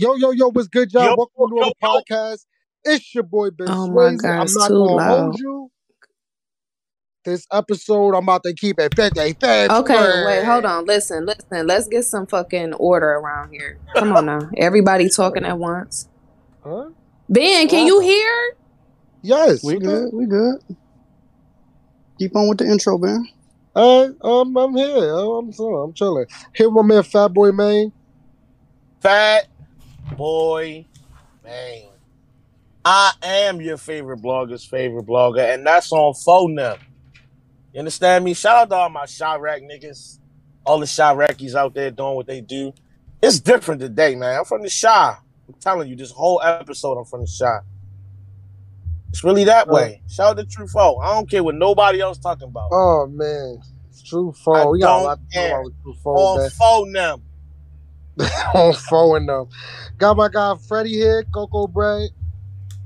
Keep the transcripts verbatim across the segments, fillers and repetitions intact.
Yo, yo, yo, what's good, y'all? Yo, Welcome yo, to the yo, podcast. Yo. It's your boy, Ben oh Swayze. God, I'm not going to hold you. This episode, I'm about to keep it fifty fifty. Okay, wait, hold on. Listen, listen. Let's get some fucking order around here. Come on now. Everybody talking at once. Huh? Ben, can wow. you hear? Yes. We good. We good. Keep on with the intro, Ben. Uh, um, I'm here. I'm, I'm, I'm chilling. Here with my Fat Boy Maine. Fat Boy Maine. I am your favorite blogger's favorite blogger, and that's on phone now. You understand me? Shout out to all my Shyrack niggas, all the Shyrackies out there doing what they do. It's different today, man. I'm from the Shy. I'm telling you, this whole episode, I'm from the Shy. It's really that oh. way. Shout out to Tru Foe. I don't care what nobody else talking about. Oh, man. Tru Foe. We got a lot to talk about with Tru Foe. On phone now. On phone now. Got my guy Freddy here, Coco Bread.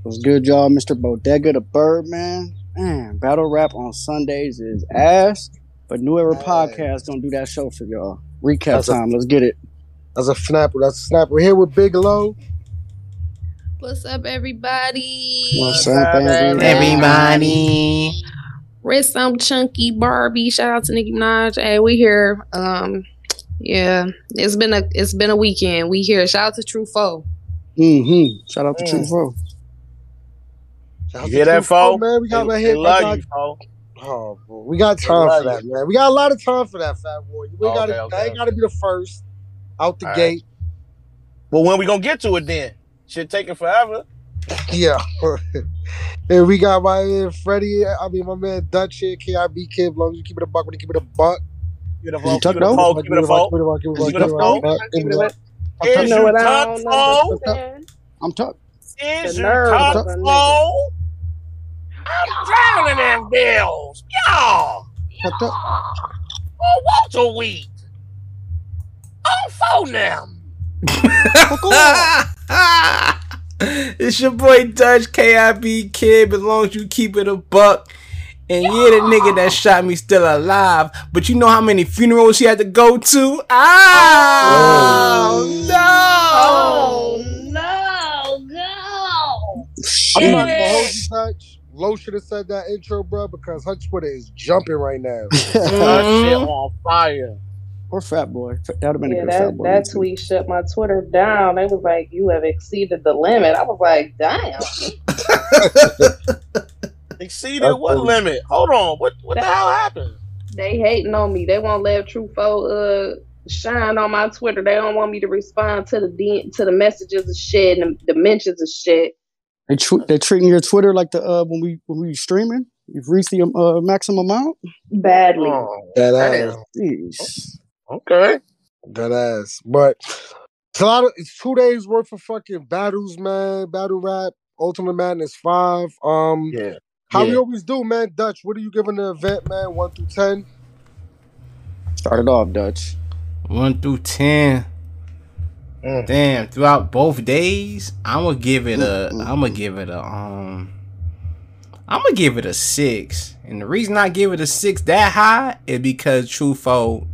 What's good, y'all? Mister Bodega the Birdman. Man, battle rap on Sundays is ass, but New Era Podcast gonna do that show for y'all. Recap that's time, a, let's get it. That's a snapper, that's a snapper. Here with Big Low. What's up, everybody? What's up, everybody? everybody? Rest some chunky Barbie. Shout out to Nicki Minaj. Hey, we here. Um, yeah, it's been a it's been a weekend. We here. Shout out to Tru Foe. Mm-hmm. Shout out to mm. Tru Foe. You hear that, Foe? Man, we got my head. Love you, Foe. Oh, boy. We got time for that, you. man. We got a lot of time for that, Fat Boy. We okay, gotta, okay, I ain't gotta be the first out the All gate. Right. Well, when we gonna get to it then? Shit taking forever. Yeah. And we got my man Freddy. I mean, my man Dutch here. K I B Kid. As long as you keep it a buck, when you keep it a buck. Give it a buck. Give it a buck. Give it a buck. Give it a buck. Give it a buck. Is you tucked, Foe? I'm tucked. Is you tucked, Foe? I'm drowning in bills. Y'all. Y'all. Oh, Walter Weed. I'm phone them. It's your boy Dutch, K I B Kid. As long as you keep it a buck. And Y'all. yeah, the nigga that shot me still alive. But you know how many funerals he had to go to? Oh, oh. no. Oh, no. Go. I'm not going to hold you, Dutch. Low should have said that intro, bro, because her Twitter is jumping right now. Her shit on fire. Or Fat Boy. That would have been yeah, a good that, Fat Boy. That tweet shut my Twitter down. They was like, you have exceeded the limit. I was like, damn. Exceeded That's what funny. limit? Hold on. What What that, the hell happened? They hating on me. They won't let Tru Foe uh, shine on my Twitter. They don't want me to respond to the de- to the messages of shit and the dimensions of shit. They tr- they're treating your Twitter like the uh when we when we streaming, you've reached the uh, maximum amount? Badly. Oh, that ass. Jeez. Okay. That ass. But it's a lot of it's two days worth of fucking battles, man. Battle rap, Ultimate Madness Five. Um yeah. how yeah. we always do, man. Dutch, what are you giving the event, man? One through ten? Start it off, Dutch. One through ten. Mm. Damn! Throughout both days, I'm gonna give it a. I'm gonna give it a. Um, I'm gonna give it a six, and the reason I give it a six that high is because Tru Foe,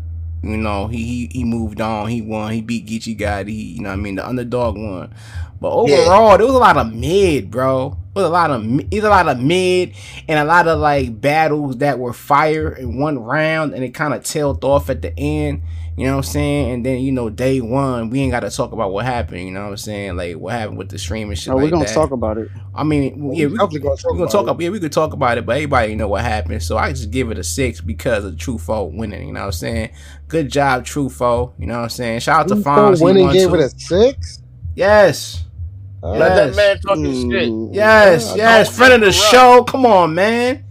you know, he he he moved on, he won, he beat Geechi God, he you know what I mean the underdog won, but overall yeah. there was a lot of mid, bro. There was a lot of either a lot of mid and a lot of like battles that were fire in one round, and it kind of tailed off at the end. You know what I'm saying? And then, you know, day one, we ain't got to talk about what happened. You know what I'm saying? Like, what happened with the stream and shit no, like that. No, we're going to talk about it. I mean, yeah, we're going to talk about it. Yeah, we could talk about it, but everybody know what happened. So I just give it a six because of Tru Foe winning. You know what I'm saying? Good job, Tru Foe. You know what I'm saying? Shout out to Fonz. Tru Foe winning gave it a six? Yes. Uh, yes. Let that man talk his mm. shit. Yes, yes. Friend of the show. Come on, man.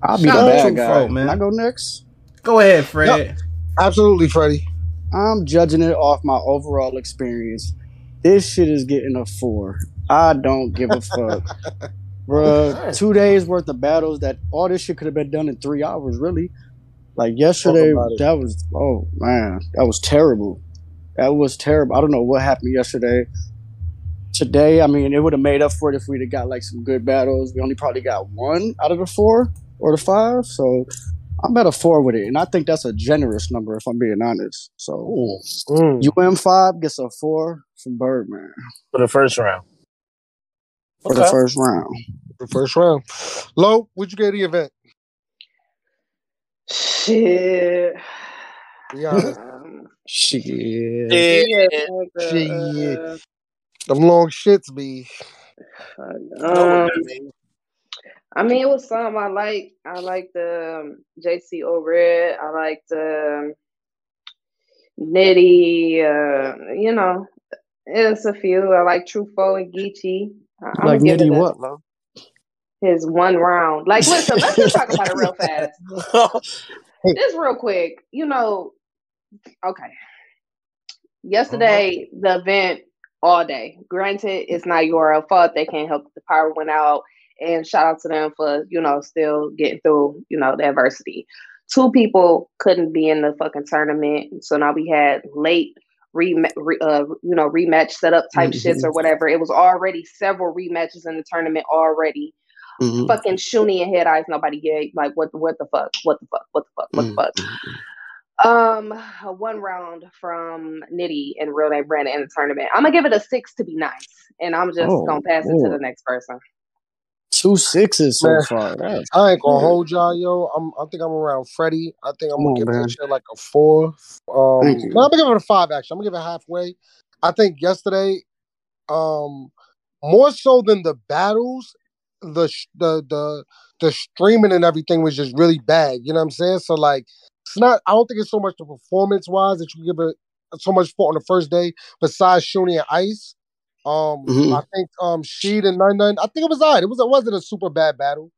I'll be the bad guy, man. Can I go next? Go ahead, Fred. No. Absolutely, Freddy. I'm judging it off my overall experience. This shit is getting a four. I don't give a fuck. Bruh, two days worth of battles that all this shit could have been done in three hours, really. Like yesterday, that was, oh man, that was terrible. That was terrible. I don't know what happened yesterday. Today, I mean, it would have made up for it if we'd have got like some good battles. We only probably got one out of the four or the five, so I'm at a four with it, and I think that's a generous number if I'm being honest. So mm. U M five gets a four from Birdman for the first round. For okay. the first round. For the first round. Lo, what'd you get the event? Shit. Yeah. Shit. Shit. Shit. Uh, Them long shits be. Um, I mean, it was some I like. I like the um, J C O'Reilly. I like the um, Nitty. Uh, you know, it's a few. I like Tru Foe and Geechi. I, like Nitty, what, Lo? His one round. Like, listen, let's just talk about it real fast. Hey. This real quick. You know, okay. Yesterday, uh-huh. the event. All day. Granted, it's not U R L fault. They can't help it. The power went out. And shout out to them for, you know, still getting through, you know, the adversity. Two people couldn't be in the fucking tournament. So now we had late, re, re uh, you know, rematch setup type mm-hmm. shits or whatever. It was already several rematches in the tournament already. Mm-hmm. Fucking Shuni and Head Ice. Nobody gave. Like, what, what the fuck? What the fuck? What the fuck? What the fuck? Mm-hmm. Um, one round from Nitty and Real Name Brandon in the tournament. I'm gonna give it a six to be nice, and I'm just oh, gonna pass cool. it to the next person. Two sixes so man, far. Man. I ain't gonna hold y'all, yo. I'm, I think I'm around Freddy. I think I'm gonna oh, give man. This shit like a four. Um, I'm gonna give it a five. Actually, I'm gonna give it halfway. I think yesterday, um, more so than the battles, the sh- the the the streaming and everything was just really bad. You know what I'm saying? So like. It's not. I don't think it's so much the performance-wise that you give it so much for on the first day. Besides Shuni and Ice, um, mm-hmm. I think um, Sheed and Nun Nun. I think it was odd. It was. It wasn't a super bad battle.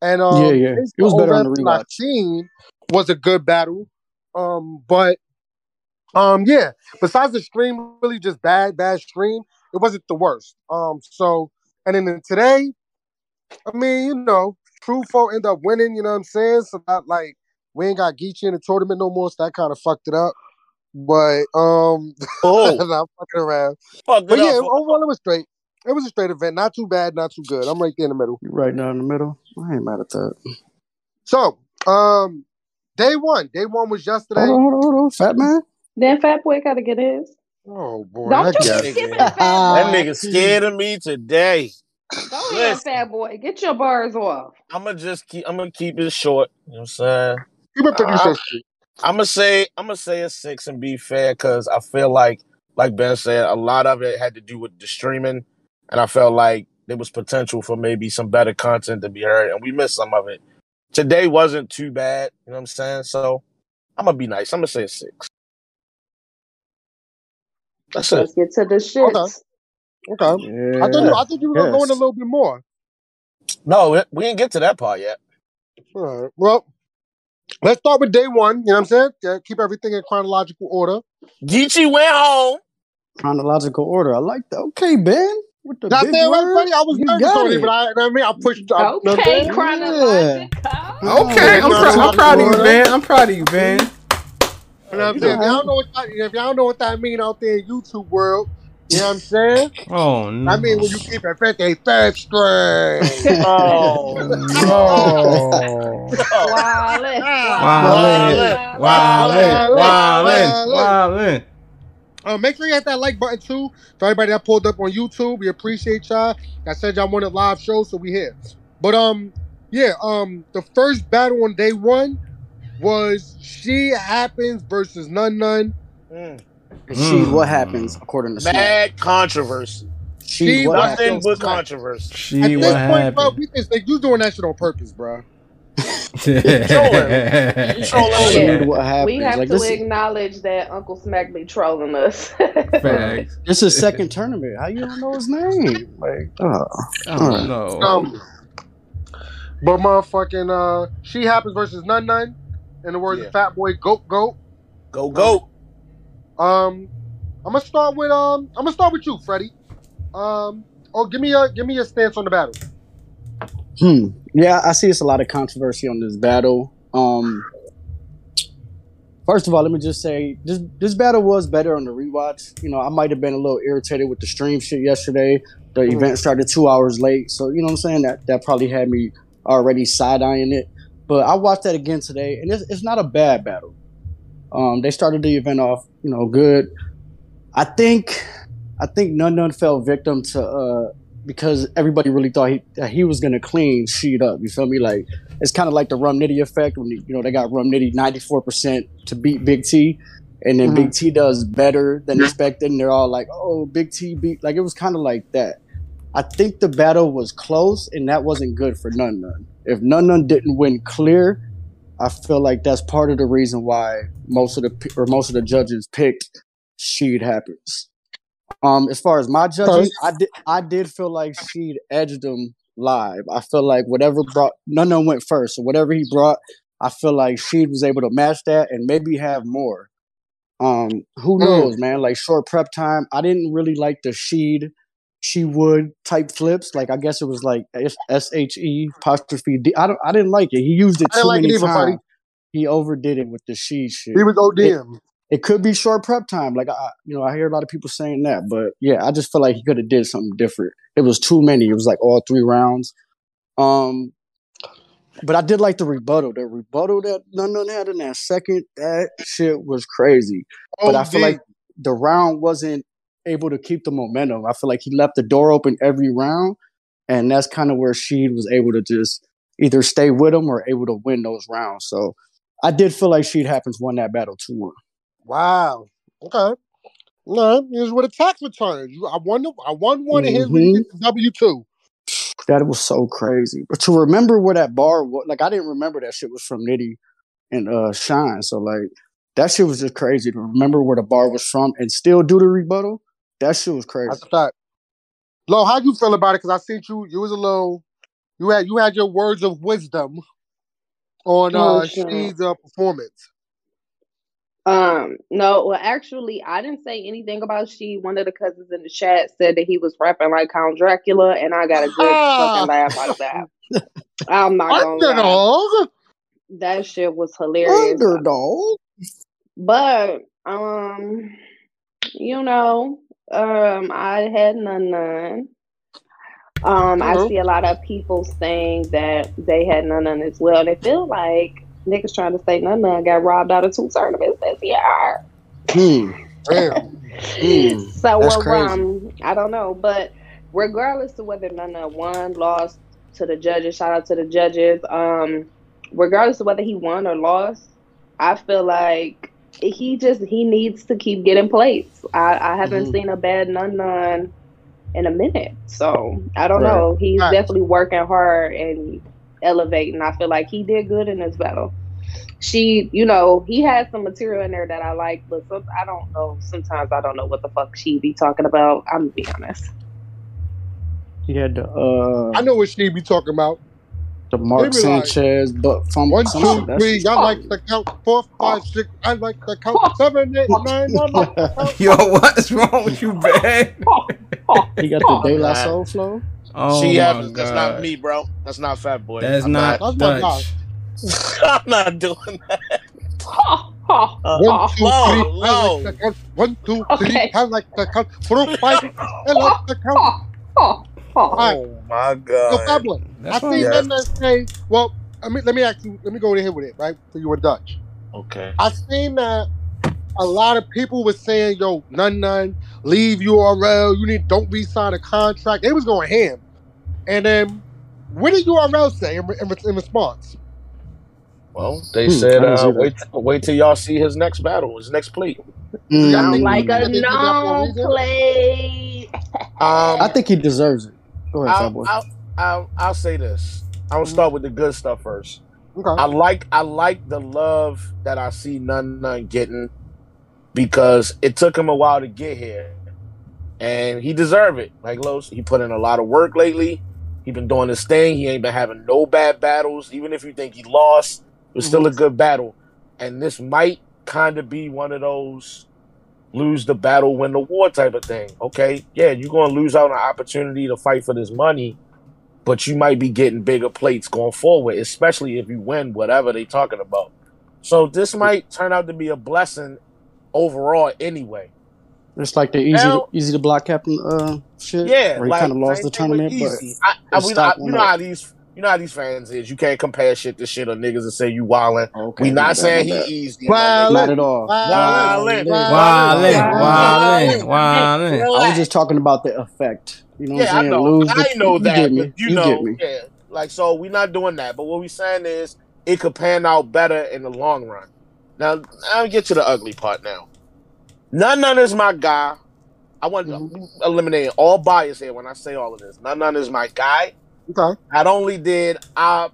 And um, yeah, yeah, it was better on the rewatch. nineteen was a good battle, um, but um, yeah. Besides the stream, really just bad, bad stream. It wasn't the worst. Um, so and then today, I mean, you know, Tru Foe ended up winning. You know what I'm saying? So not like. We ain't got Geechi in the tournament no more, so that kind of fucked it up. But um, oh, I'm fucking around. Fucked but yeah, up. Overall it was straight. It was a straight event. Not too bad, not too good. I'm right there in the middle. You're right now in the middle. I ain't mad at that. So, um, day one. Day one was yesterday. Hold on, hold on, hold on. Fat man. Then Fat Boy gotta get his. Oh boy, don't you get it. That nigga scared of me today. Don't let Fat Boy get your bars off. I'm gonna just keep. I'm gonna keep it short. You know what I'm saying. Uh, I'm gonna say I'm gonna say a six and be fair because I feel like, like Ben said, a lot of it had to do with the streaming, and I felt like there was potential for maybe some better content to be heard, and we missed some of it. Today wasn't too bad, you know what I'm saying? So I'm gonna be nice. I'm gonna say a six. That's Let's it. Let's get to the shits. Okay. okay. Yeah. I thought you, I thought you were yes. gonna go in a little bit more. No, we didn't get to that part yet. All right. Well. Let's start with day one. You know what I'm saying? Yeah, keep everything in chronological order. Geechi went home. Chronological order. I like that. Okay, Ben. What the Not big there, word? Buddy? I was nervous already, but I, I mean, I pushed. I, okay, no, chronological. Yeah. Okay, I'm, pr- I'm proud of you, Ben. I'm proud of you, Ben. You know what I'm saying? If y'all know what that, if y'all know what that mean out there in YouTube world, you know what I'm saying? Oh, no. I mean, when you keep it fifty-third straight. Oh, no. Wildin'. Wildin'. Wildin'. Wildin'. Wildin'. Make sure you hit that like button, too. For everybody that pulled up on YouTube, we appreciate y'all. I said y'all wanted live shows, so we here. But, um, yeah, um, the first battle on day one was Sheed Happens versus Nun Nun. Mm. Sheed, mm. what happens according to mad Swamp. Controversy. Sheed, what nothing happens but controversy. Sheed, At this what point, happened? Bro, we just think you doing that shit on purpose, bro. Trolling. Trolling. Yeah. We have like, to acknowledge is... that Uncle Smack be trolling us. Facts. This is second tournament. How you don't know his name? Like, oh, I don't know. Um, but motherfucking, uh, Sheed Happens versus Nun Nun. In the words yeah. of Fat Boy, goat, goat, go, go. Um, I'm gonna start with um, I'm gonna start with you, Freddy. Um, oh, give me a give me your stance on the battle. Hmm. Yeah, I see it's a lot of controversy on this battle. Um, first of all, let me just say this this battle was better on the rewatch. You know, I might have been a little irritated with the stream shit yesterday. The mm-hmm. event started two hours late, so you know what I'm saying. That that probably had me already side eyeing it. But I watched that again today, and it's, it's not a bad battle. Um, they started the event off, you know, good. I think, I think Nun Nun fell victim to uh, because everybody really thought he that he was gonna clean Sheed up. You feel me? Like it's kind of like the Rum Nitty effect when you, you know they got Rum Nitty ninety-four percent to beat Big T, and then mm-hmm. Big T does better than expected. And they're all like, "Oh, Big T beat!" Like it was kind of like that. I think the battle was close, and that wasn't good for Nun Nun. If Nun Nun didn't win clear, I feel like that's part of the reason why most of the or most of the judges picked Sheed Happens. Um, as far as my judging, I did I did feel like Sheed edged him live. I feel like whatever brought Nun Nun went first, so whatever he brought, I feel like Sheed was able to match that and maybe have more. Um, who knows, mm. man? Like short prep time. I didn't really like the Sheed. She would type flips. Like, I guess it was like S H E apostrophe D. I, don't, I didn't like it. He used it too like many times. He overdid it with the she shit. He was O D M. It, it could be short prep time. Like, I, you know, I hear a lot of people saying that. But, yeah, I just feel like he could have did something different. It was too many. It was like all three rounds. Um, But I did like the rebuttal. The rebuttal that Nun Nun had in that second, that shit was crazy. Oh, but I dude. feel like the round wasn't able to keep the momentum. I feel like he left the door open every round, and that's kind of where Sheed was able to just either stay with him or able to win those rounds. So I did feel like Sheed Happens won that battle two one. Wow. Okay. No, it was with a tax return. I won, the, I won one mm-hmm. of his W two. That was so crazy. But to remember where that bar was, like I didn't remember that shit was from Nitty and uh, Shine. So like that shit was just crazy to remember where the bar was from and still do the rebuttal. That shit was crazy. That's a fact. Lo, how you feel about it? Because I seen you. You was a little. You had you had your words of wisdom on uh, oh, sure. Sheed's uh, performance. Um. No. Well, actually, I didn't say anything about Sheed. One of the cousins in the chat said that he was rapping like Count Dracula, and I got a good fucking laugh out of that. I'm not gonna Underdog. Lie. That shit was hilarious. Underdog. But um, you know. Um, I had Nun Nun. Um, mm-hmm. I see a lot of people saying that they had Nun Nun as well. They feel like niggas trying to say Nun Nun got robbed out of two tournaments this year. Mm. Damn. Mm. So that's well, crazy. Um, I don't know, but regardless of whether Nun Nun won, lost to the judges, shout out to the judges. Um, regardless of whether he won or lost, I feel like He just he needs to keep getting plates. I, I haven't mm-hmm. seen a bad Nun Nun in a minute, so I don't right. know. He's right. definitely working hard and elevating. I feel like he did good in this battle. She, you know, he had some material in there that I like, but some, I don't know. Sometimes I don't know what the fuck she be talking about. I'm gonna be honest. He had the. Uh, I know what she be talking about. The Mark Sanchez, like, but from one, two, three, I like the count four, five, six, I like the count seven, eight, nine, I like the count. Yo, what's wrong with you, man? He got the De La Soul flow. Oh, she happens. That's not me, bro. That's not Fat Boy. That's I'm not, not Dutch. I'm not doing that. One, two, three, I like the count. One, two, three, I like the count. Four, five, I like the count. Oh, oh my God! So Fat Boy, I see Nun Nun say, "Well, I mean, let me ask you. Let me go in here with it, right? So you were Dutch, okay? I seen that a lot of people were saying, "Yo, Nun Nun, leave U R L. You need don't re-sign a contract." They was going ham, and then what did U R L say in, in, in response? Well, they hmm, said, uh, "Wait, wait till y'all see his next battle, his next plate." Mm. Sound like a non plate. um, I think he deserves it. Go ahead, I'll, I'll, I'll, I'll say this. I'll start with the good stuff first. Okay. I like I like the love that I see Nun Nun getting because it took him a while to get here, and he deserved it. Like Los, he put in a lot of work lately. He been doing his thing. He ain't been having no bad battles. Even if you think he lost, it was still a good battle. And this might kind of be one of those lose the battle, win the war type of thing. Okay, yeah, you're going to lose out on an opportunity to fight for this money, but you might be getting bigger plates going forward, especially if you win whatever they talking about. So this might turn out to be a blessing overall anyway. It's like the easy now, easy to block captain uh, shit. Yeah, where he like, kind of lost the tournament. But I, I, we, I, you know how these You know how these fans is. You can't compare shit to shit or niggas and say you wildin'. Okay, we not saying he easy. Wildin'. Not at all. Wildin'. Wildin'. Wildin'. Wildin'. I was just talking about the effect. You know yeah, what I'm saying? I know, Lose I the, know you that. Get me. But you, you know, get me. Yeah. Like, so we're not doing that. But what we're saying is it could pan out better in the long run. Now, I'll get to the ugly part now. Nun Nun is my guy. I want to mm-hmm. eliminate all bias here when I say all of this. Nun Nun is my guy. Okay. Not only did I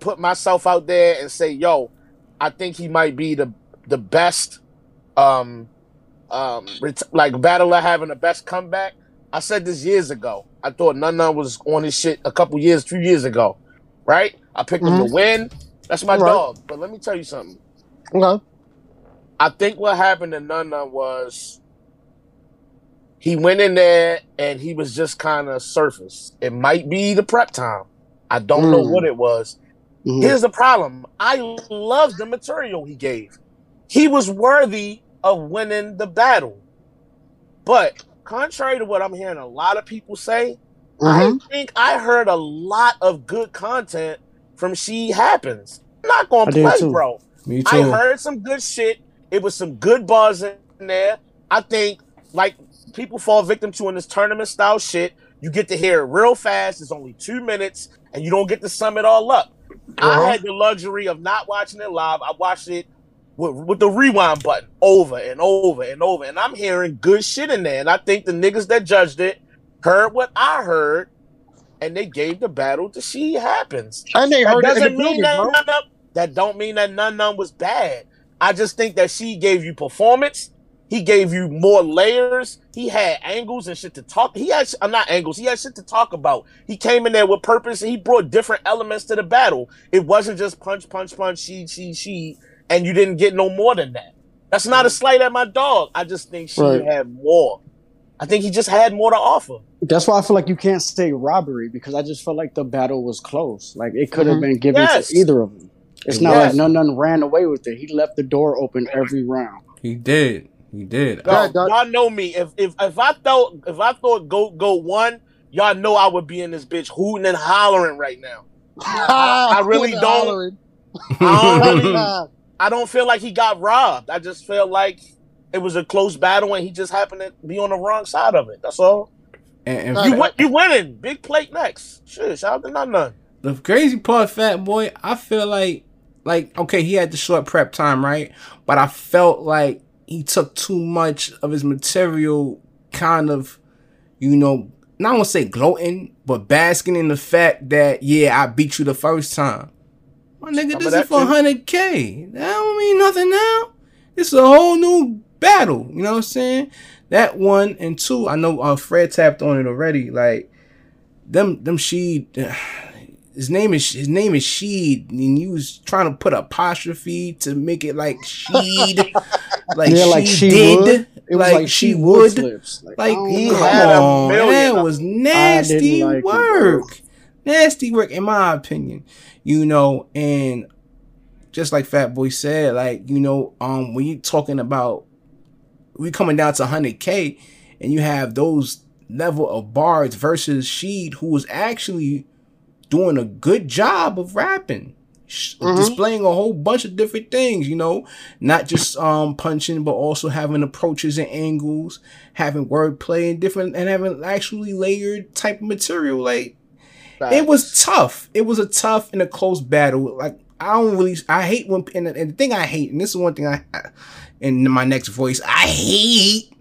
put myself out there and say, yo, I think he might be the the best, um, um, like, battler having the best comeback. I said this years ago. I thought Nun Nun was on his shit a couple years, two years ago, right? I picked mm-hmm. him to win. That's my right. dog. But let me tell you something. Okay. I think what happened to Nun Nun was he went in there and he was just kind of surface. It might be the prep time. I don't mm. know what it was. Mm. Here's the problem. I love the material he gave. He was worthy of winning the battle. But contrary to what I'm hearing a lot of people say, mm-hmm. I think I heard a lot of good content from Sheed Happens. I'm not going to play, bro. Me too. I heard some good shit. It was some good buzz in there. I think, like, people fall victim to in this tournament style shit. You get to hear it real fast. It's only two minutes, and you don't get to sum it all up. Uh-huh. I had the luxury of not watching it live. I watched it with, with the rewind button over and over and over, and I'm hearing good shit in there. And I think the niggas that judged it heard what I heard, and they gave the battle to Sheed Happens. And they heard that it doesn't mean that, none of, that don't mean that Nun Nun was bad. I just think that she gave you performance. He gave you more layers. He had angles and shit to talk. He had, uh, not angles. He had shit to talk about. He came in there with purpose, and he brought different elements to the battle. It wasn't just punch, punch, punch, she, she, she, and you didn't get no more than that. That's not a slight at my dog. I just think she right. had more. I think he just had more to offer. That's why I feel like you can't say robbery, because I just felt like the battle was close. Like, it could have mm-hmm. been given yes. to either of them. It's not yes. like Nun Nun ran away with it. He left the door open every round. He did. He did. Y'all, y'all know me. If if if I thought if I thought go go one, y'all know I would be in this bitch hooting and hollering right now. I, I really don't. I don't, really, I don't feel like he got robbed. I just feel like it was a close battle, and he just happened to be on the wrong side of it. That's all. And, and you win, you winning. Big plate next. Shit, shout out to Nun Nun. The crazy part, Fat Boy, I feel like like okay, he had the short prep time, right? But I felt like he took too much of his material, kind of, you know, not want to say gloating, but basking in the fact that, yeah, I beat you the first time. My nigga, this is for one hundred K. That don't mean nothing now. It's a whole new battle. You know what I'm saying? That one and two, I know uh, Fred tapped on it already. Like, them, them Sheed, uh, his name is his name is Sheed, and you was trying to put apostrophe to make it like Sheed. Like, yeah, she like she did, would. It like, was like she, she would, would. Like, like he had on. a million. That was nasty like work, nasty work, in my opinion. You know, and just like Fat Boy said, like, you know, um, when you talking about we coming down to one hundred K, and you have those level of bards versus Sheed, who was actually doing a good job of rapping. Mm-hmm. Displaying a whole bunch of different things, you know, not just um punching, but also having approaches and angles, having wordplay and different, and having actually layered type of material. Like, right. it was tough. It was a tough and a close battle. Like, I don't really, I hate when, and, and the thing I hate, and this is one thing I, I in my next voice, I hate,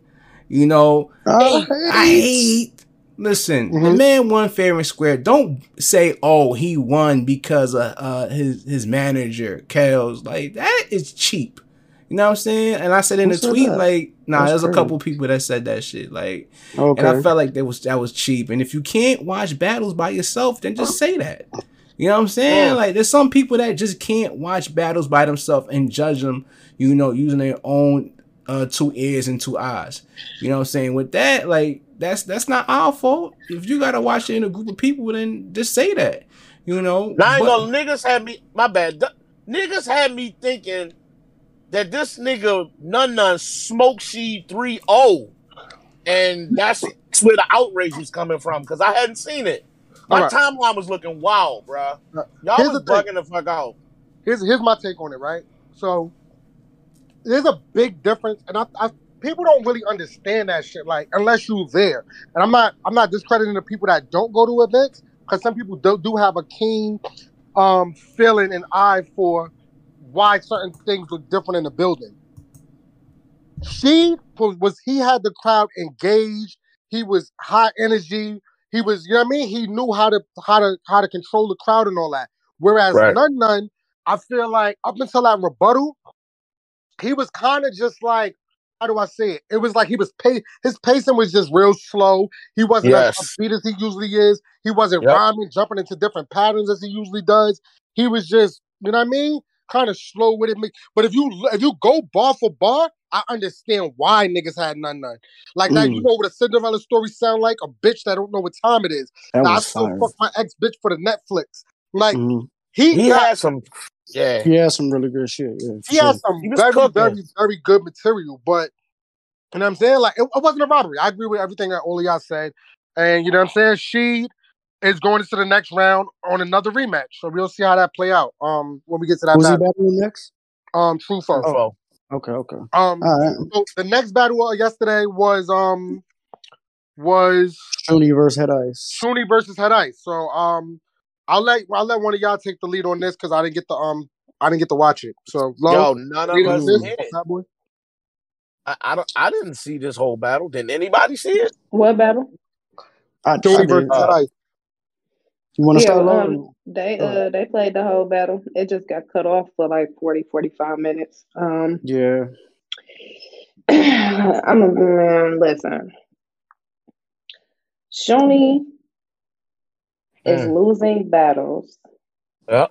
you know, I hate. I hate Listen, mm-hmm. the man won fair and square. Don't say, "Oh, he won because of uh, his his manager, Kels." Like, that is cheap. You know what I'm saying? And I said in Who a tweet, that? like, "Nah, That's there's crazy. a couple people that said that shit." Like, okay. and I felt like that was that was cheap. And if you can't watch battles by yourself, then just say that. You know what I'm saying? Yeah. Like, there's some people that just can't watch battles by themselves and judge them. You know, using their own uh, two ears and two eyes. You know what I'm saying? With that, like. That's that's not our fault. If you gotta watch it in a group of people, then just say that. You know. Now I ain't gonna, niggas had me. My bad. The, niggas had me thinking that this nigga Nun Nun smoked Sheed three oh, and that's where the outrage was coming from because I hadn't seen it. My right. timeline was looking wild, bro. Y'all was bugging the fuck out. Here's here's my take on it, right? So there's a big difference, and I, I people don't really understand that shit, like unless you're there. And I'm not I'm not discrediting the people that don't go to events, because some people do do have a keen um, feeling and eye for why certain things look different in the building. She was he had the crowd engaged. He was high energy. He was, you know what I mean? He knew how to how to how to control the crowd and all that. Whereas right. Nun Nun, I feel like up until that rebuttal, he was kind of just like, how do I say it? It was like he was pace. His pacing was just real slow. He wasn't yes. as upbeat as he usually is. He wasn't yep. rhyming, jumping into different patterns as he usually does. He was just, you know what I mean? Kind of slow with it. But if you if you go bar for bar, I understand why niggas had Nun Nun. Like now, mm. you know what a Cinderella story sound like? A bitch that don't know what time it is. Now, I still fuck my ex bitch for the Netflix. Like mm. he, he got, had some, yeah, he had some really good shit. Yeah, he sure. had some he very, cooking. very, very good material. But you know what I'm saying? Like it, it wasn't a robbery. I agree with everything that all y'all said. And you know what I'm saying? She is going into the next round on another rematch. So we'll see how that play out. Um, when we get to that. Was he battling next? Um, Tru Foe. Oh. Okay, okay. Um, right. So the next battle yesterday was um was Shuni versus Head Ice. Shuni versus Head Ice. So um, I'll let I'll let one of y'all take the lead on this because I didn't get the um I didn't get to watch it. So Lo, yo, none of us did. I, I don't. I didn't see this whole battle. Didn't anybody see it? What battle? Uh, Shuni versus uh, Head Ice. You want to yeah, start? Um, they uh they played the whole battle. It just got cut off for like forty, forty-five minutes. Um, yeah. I'm a man. Listen, Shuni mm. is losing battles. Yeah.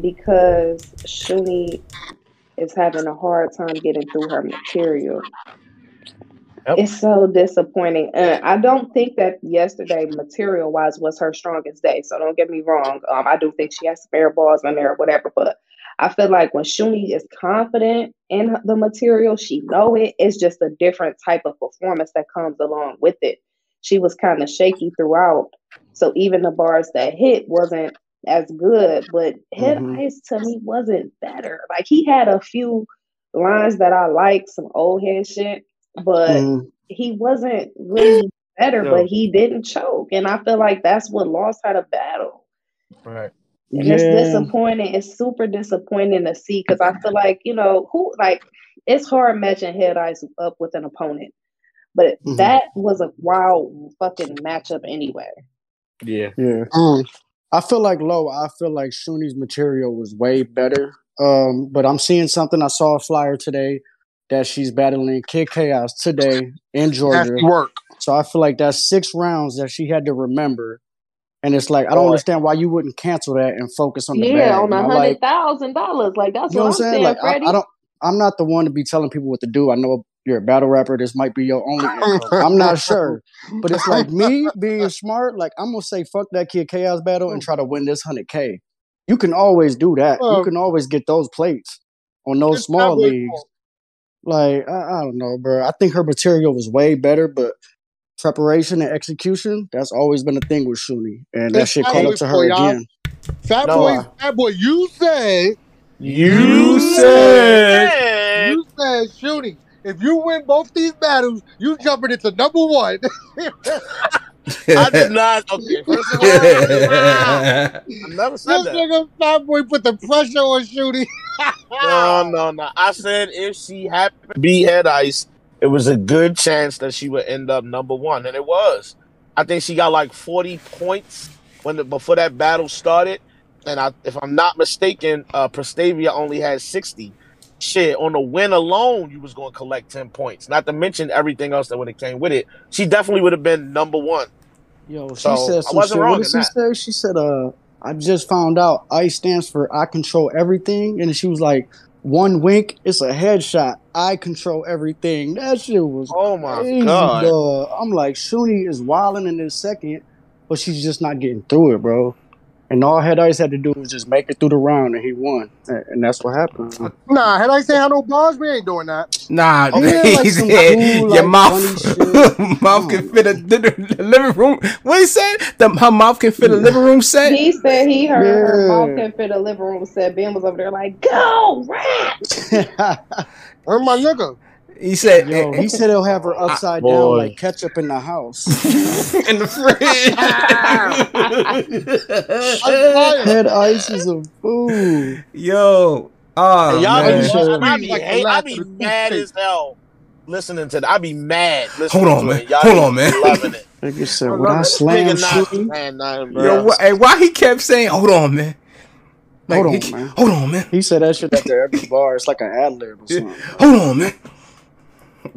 Because Shuni is having a hard time getting through her material. Yep. It's so disappointing. Uh, I don't think that yesterday, material-wise, was her strongest day. So don't get me wrong. Um, I do think she has spare balls in there or whatever. But I feel like when Shuni is confident in the material, she know it. It's just a different type of performance that comes along with it. She was kind of shaky throughout. So even the bars that hit wasn't as good. But Head mm-hmm. Ice, to me, wasn't better. Like, he had a few lines that I like, some old head shit. But mm. he wasn't really better, no. but he didn't choke. And I feel like that's what lost her the battle. Right. And yeah. it's disappointing. It's super disappointing to see because I feel like, you know, who, like, it's hard matching Head Ice up with an opponent. But mm-hmm. that was a wild fucking matchup anyway. Yeah. Yeah. Um, I feel like, Lo, I feel like Shuni's material was way better. Um, but I'm seeing something. I saw a flyer today that she's battling Kid Chaos today in Georgia. Work. So I feel like that's six rounds that she had to remember. And it's like, I don't understand why you wouldn't cancel that and focus on the yeah, bag. On a hundred thousand dollars. Like that's you know what I'm saying. saying like, Freddy. I, I don't I'm not the one to be telling people what to do. I know you're a battle rapper. This might be your only intro. I'm not sure. But it's like me being smart, like I'm gonna say fuck that Kid Chaos battle and try to win this hundred K. You can always do that. Well, you can always get those plates on those small leagues. Like, I, I don't know, bro. I think her material was way better, but preparation and execution, that's always been a thing with Shuni. And that it's shit caught up to her again. Fat no, boy, I... fat boy, you said. You said. You said, Shuni, if you win both these battles, you jumping into number one. I did not. Okay, first of all, I never said that. This nigga Fat Boy put the pressure on Shuni. no, no, no. I said if she happened to be Head Ice, it was a good chance that she would end up number one, and it was. I think she got like forty points when the, before that battle started, and I, if I'm not mistaken, uh, Prestavia only had sixty. Shit, on the win alone, you was going to collect ten points. Not to mention everything else that would have came with it. She definitely would have been number one. Yo, so she said some I wasn't shit. Wrong what did she that. Say? She said, uh, I just found out ICE stands for I control everything. And she was like, one wink, it's a headshot. I control everything. That shit was oh my crazy, God. Duh. I'm like, Shuni is wilding in this second, but she's just not getting through it, bro. And all Head Ice had to do was just make it through the round, and he won. And that's what happened. Nah, Head Ice ain't had no bars. We ain't doing that. Nah, oh, man, like some cool, like, your mouth, mouth can fit a living room. What he said? The, her mouth can fit a living room set. He said he heard yeah. her mouth can fit a living room set. Ben was over there like, go rap. Earn my nigga. He said, yo, he said he'll have her upside I, down boy. like ketchup in the house. In the fridge. Head Ice is a fool. Yo. Oh, hey, y'all be, sure. I, be, I, be, hey, I be mad as hell listening to that. I be mad. Hold on, man. Hold on, man. Loving it. Like you said, when I slam shooting. Yo, wh hey, why he kept saying, hold on, man. Like, hold on, he, man. Hold on, man. He said that shit after every bar. It's like an ad lib or something. Yeah. Hold on, man.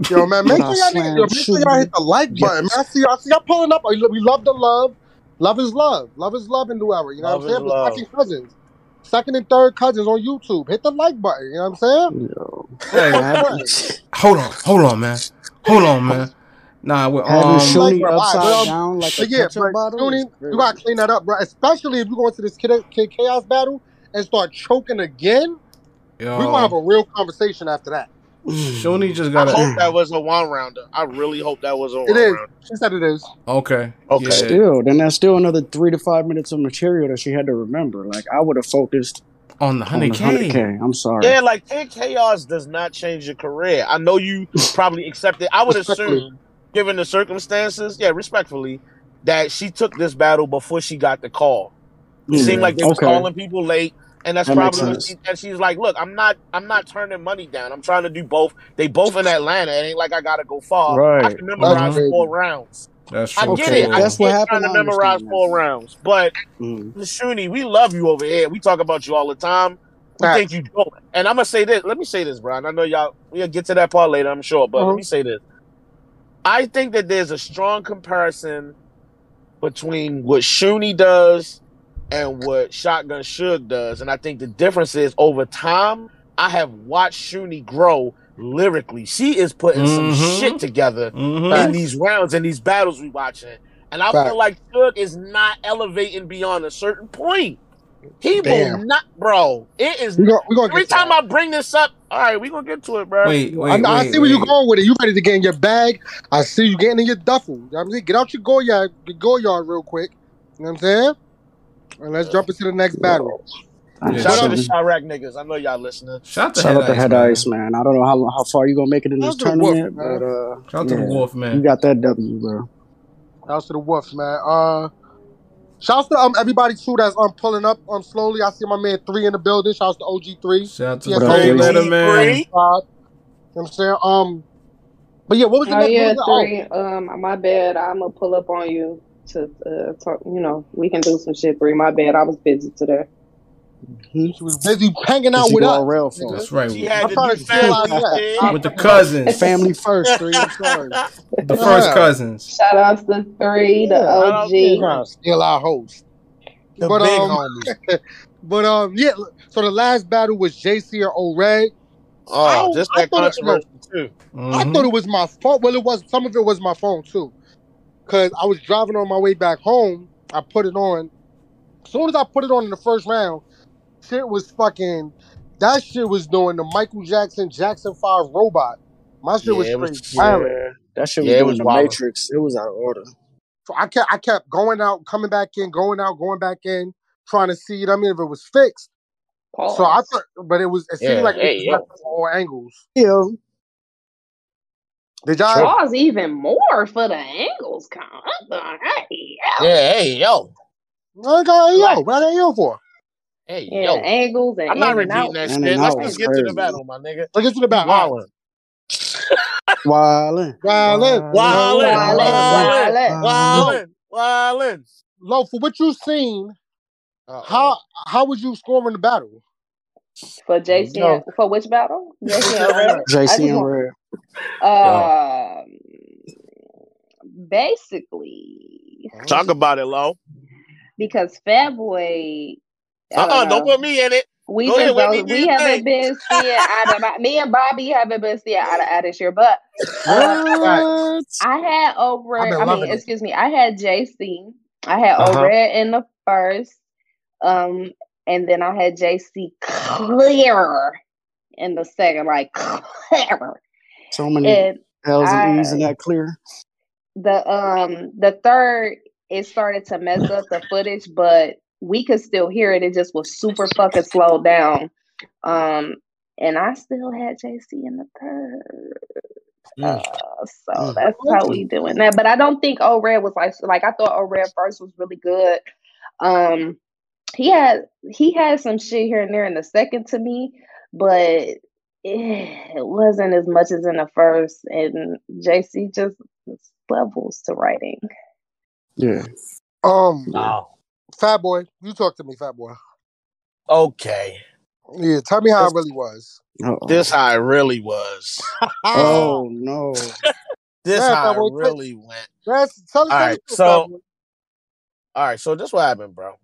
Yo, man, make sure y'all sure hit the like button. Yes. Man, I see y'all see pulling up. We love the love. Love is love. Love is love in New Era. You know love what I'm saying? Second cousins. Second and third cousins on YouTube. Hit the like button. You know what I'm saying? Yo. Hey, hold on. Hold on, man. Hold on, man. Nah, we're um, Shuni like, upside bro. down like a yeah, bro, Shuni, you gotta clean that up, bro. Especially if you go into this kid, kid chaos battle and start choking again. Yo. We gonna have a real conversation after that. Shuni just got. I hope that was a one rounder. I really hope that was a one rounder. She said it is. Okay. Okay. Still, then that's still another three to five minutes of material that she had to remember. Like I would have focused on the hundred k. I'm sorry. Yeah, like kid chaos does not change your career. I know you probably accepted. I would assume, given the circumstances, yeah, respectfully, that she took this battle before she got the call. It yeah. seemed like they okay. was calling people late. And that's that probably what she, and she's like, look, I'm not, I'm not turning money down. I'm trying to do both. They both in Atlanta. It ain't like I gotta go far. Right. I can memorize right. four rounds. That's I true. get okay. it. That's I what happened. Trying to memorize four that. rounds, but mm. Shuni, we love you over here. We talk about you all the time. We right. think you do. And I'm gonna say this. Let me say this, Brian. I know y'all. We'll get to that part later, I'm sure. But mm-hmm. let me say this. I think that there's a strong comparison between what Shuni does and what Shotgun Suge does. And I think the difference is over time, I have watched Shuni grow lyrically. She is putting mm-hmm. some shit together mm-hmm. in these rounds and these battles we watching. And I Fact. feel like Suge is not elevating beyond a certain point. He Damn. will not, bro. It is we gonna, we gonna every time I bring this up. All right, we're gonna get to it, bro. Wait, wait, I, wait, I see where you're going with it. You ready to get in your bag. I see you getting in your duffel. You know what I mean? Get out your go yard, your go yard real quick. You know what I'm saying? And let's jump into the next battle. Yeah. Shout out to Shyrack niggas. I know y'all listening. Shout, Shout out to Head Ice, man. man. I don't know how how far you gonna make it in this tournament, wolf, but uh, shout out yeah, to the Wolf, man. You got that W, bro. Shout out to the Wolf, man. Uh, shout out to um, everybody too that's um pulling up um slowly. I see my man Three in the building. Shout out to O G Three. Shout out to O G man. You know what I'm saying? Um, but yeah, what was the oh, next yeah, three. Oh. Um, my bad. I'm gonna pull up on you. To uh, talk, you know, we can do some shit. Three, my bad, I was busy today. Mm-hmm. She was busy hanging out with us. That's right. She had to do family with the cousins. Family first, Three. I'm sorry. The first cousins. Shout out to Three, the O G. Still our host. The but, big um, homie. But um, yeah. So the last battle was J C or O'Reilly. Oh, just that controversy too. Mm-hmm. I thought it was my fault. Well, it was. Some of it was my phone too. Because I was driving on my way back home. I put it on. As soon as I put it on in the first round, shit was fucking... That shit was doing the Michael Jackson, Jackson five robot. My shit yeah, was straight was, violent. Yeah. That shit was yeah, doing was the violent. Matrix. It was out of order. So I kept, I kept going out, coming back in, going out, going back in, trying to see, you know what I mean, if it was fixed. Pause. So I thought... But it was. It yeah, seemed like yeah, it was yeah. from all angles. Yeah. Did y'all draws even more for the angles, Con? Hey, yo. Yeah, hey, yo. What are you for? Hey, yeah, yo. Angles and I'm not repeating that shit. Let's just get crazy. to the battle, my nigga. Let's get to the battle. Wildin'. Wildin'. Wildin'. Wildin'. Wildin'. Wildin'. Lo, for what you've seen, uh-oh. how how would you score in the battle? For J C, no. for which battle? J C and Red. Uh, basically, talk about it, Lo. Because Fatboy, uh uh, don't put me in it. We Go just ahead, we haven't thing. been seeing out of me and Bobby haven't been seeing out of out this year, but uh, I had over. I mean, excuse it. me, I had J C. I had uh -huh. over in the first. Um, and then I had J C clear in the second, like clear. So many and L's and I, E's in that clear. The um the third, it started to mess up the footage, but we could still hear it. It just was super fucking slowed down. Um, and I still had J C in the third. Uh, so that's how we doing that. But I don't think O-Red was like like I thought O-Red first was really good. Um, he had he had some shit here and there in the second to me, but it wasn't as much as in the first. And J C just levels to writing. Yeah. Um. Wow. Fat boy, you talk to me, fat boy. Okay. Yeah, tell me how it really was. Uh-oh. This how it really was. Oh no! This yeah, how it really t- went. That's, tell all right, so all right, so this what happened, bro.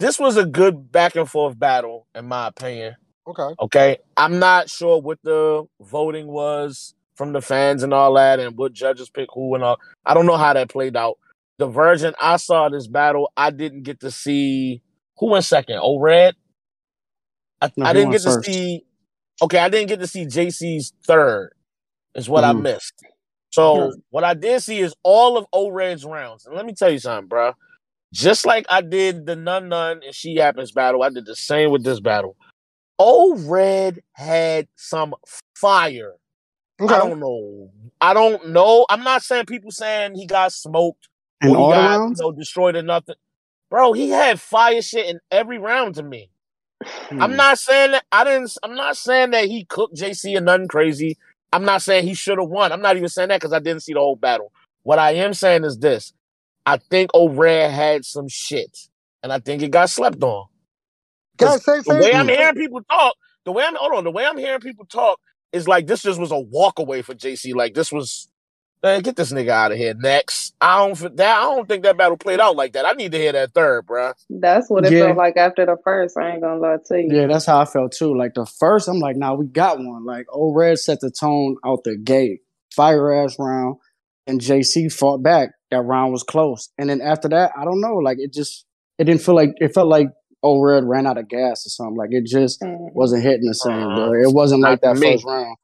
This was a good back and forth battle, in my opinion. Okay. Okay. I'm not sure what the voting was from the fans and all that, and what judges pick who and all. I don't know how that played out. The version I saw this battle, I didn't get to see who went second. O-Red. I, no, I didn't get first. to see. Okay, I didn't get to see J C's third, is what mm. I missed. So mm. what I did see is all of O-Red's rounds. And let me tell you something, bro. Just like I did the Nun Nun and She Happens battle, I did the same with this battle. O-Red had some fire. Okay. I don't know. I don't know. I'm not saying people saying he got smoked and all got, rounds, you know, destroyed or nothing. Bro, he had fire shit in every round to me. Hmm. I'm not saying that I didn't. I'm not saying that he cooked J C or nothing crazy. I'm not saying he should have won. I'm not even saying that because I didn't see the whole battle. What I am saying is this: I think O'Reilly had some shit, and I think it got slept on. God, say, say, the way I'm hearing people talk, the way I'm hold on, the way I'm hearing people talk is like this just was a walk away for J C. Like this was, man, get this nigga out of here. Next, I don't that. I don't think that battle played out like that. I need to hear that third, bro. That's what it yeah. felt like after the first. I ain't gonna lie to you. Yeah, that's how I felt too. Like the first, I'm like, nah, we got one. Like O-Red set the tone out the gate, fire ass round, and J C fought back. That round was close, and then after that, I don't know. Like it just, it didn't feel like it felt like O-Red ran out of gas or something. Like it just wasn't hitting the same, uh-huh. bro. It wasn't Not like that me. first round,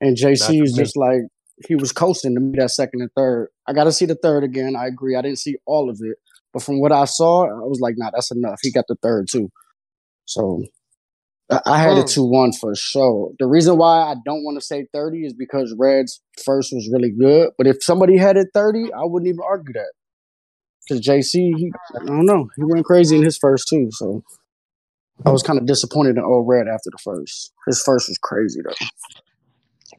and J C was just me. like. He was coasting to me that second and third. I got to see the third again. I agree. I didn't see all of it. But from what I saw, I was like, nah, that's enough. He got the third, too. So I, I had it two one for sure. The reason why I don't want to say thirty is because Red's first was really good. But if somebody had it thirty, I wouldn't even argue that. Because J C, he, I don't know. He went crazy in his first, too. So I was kind of disappointed in old Red after the first. His first was crazy, though.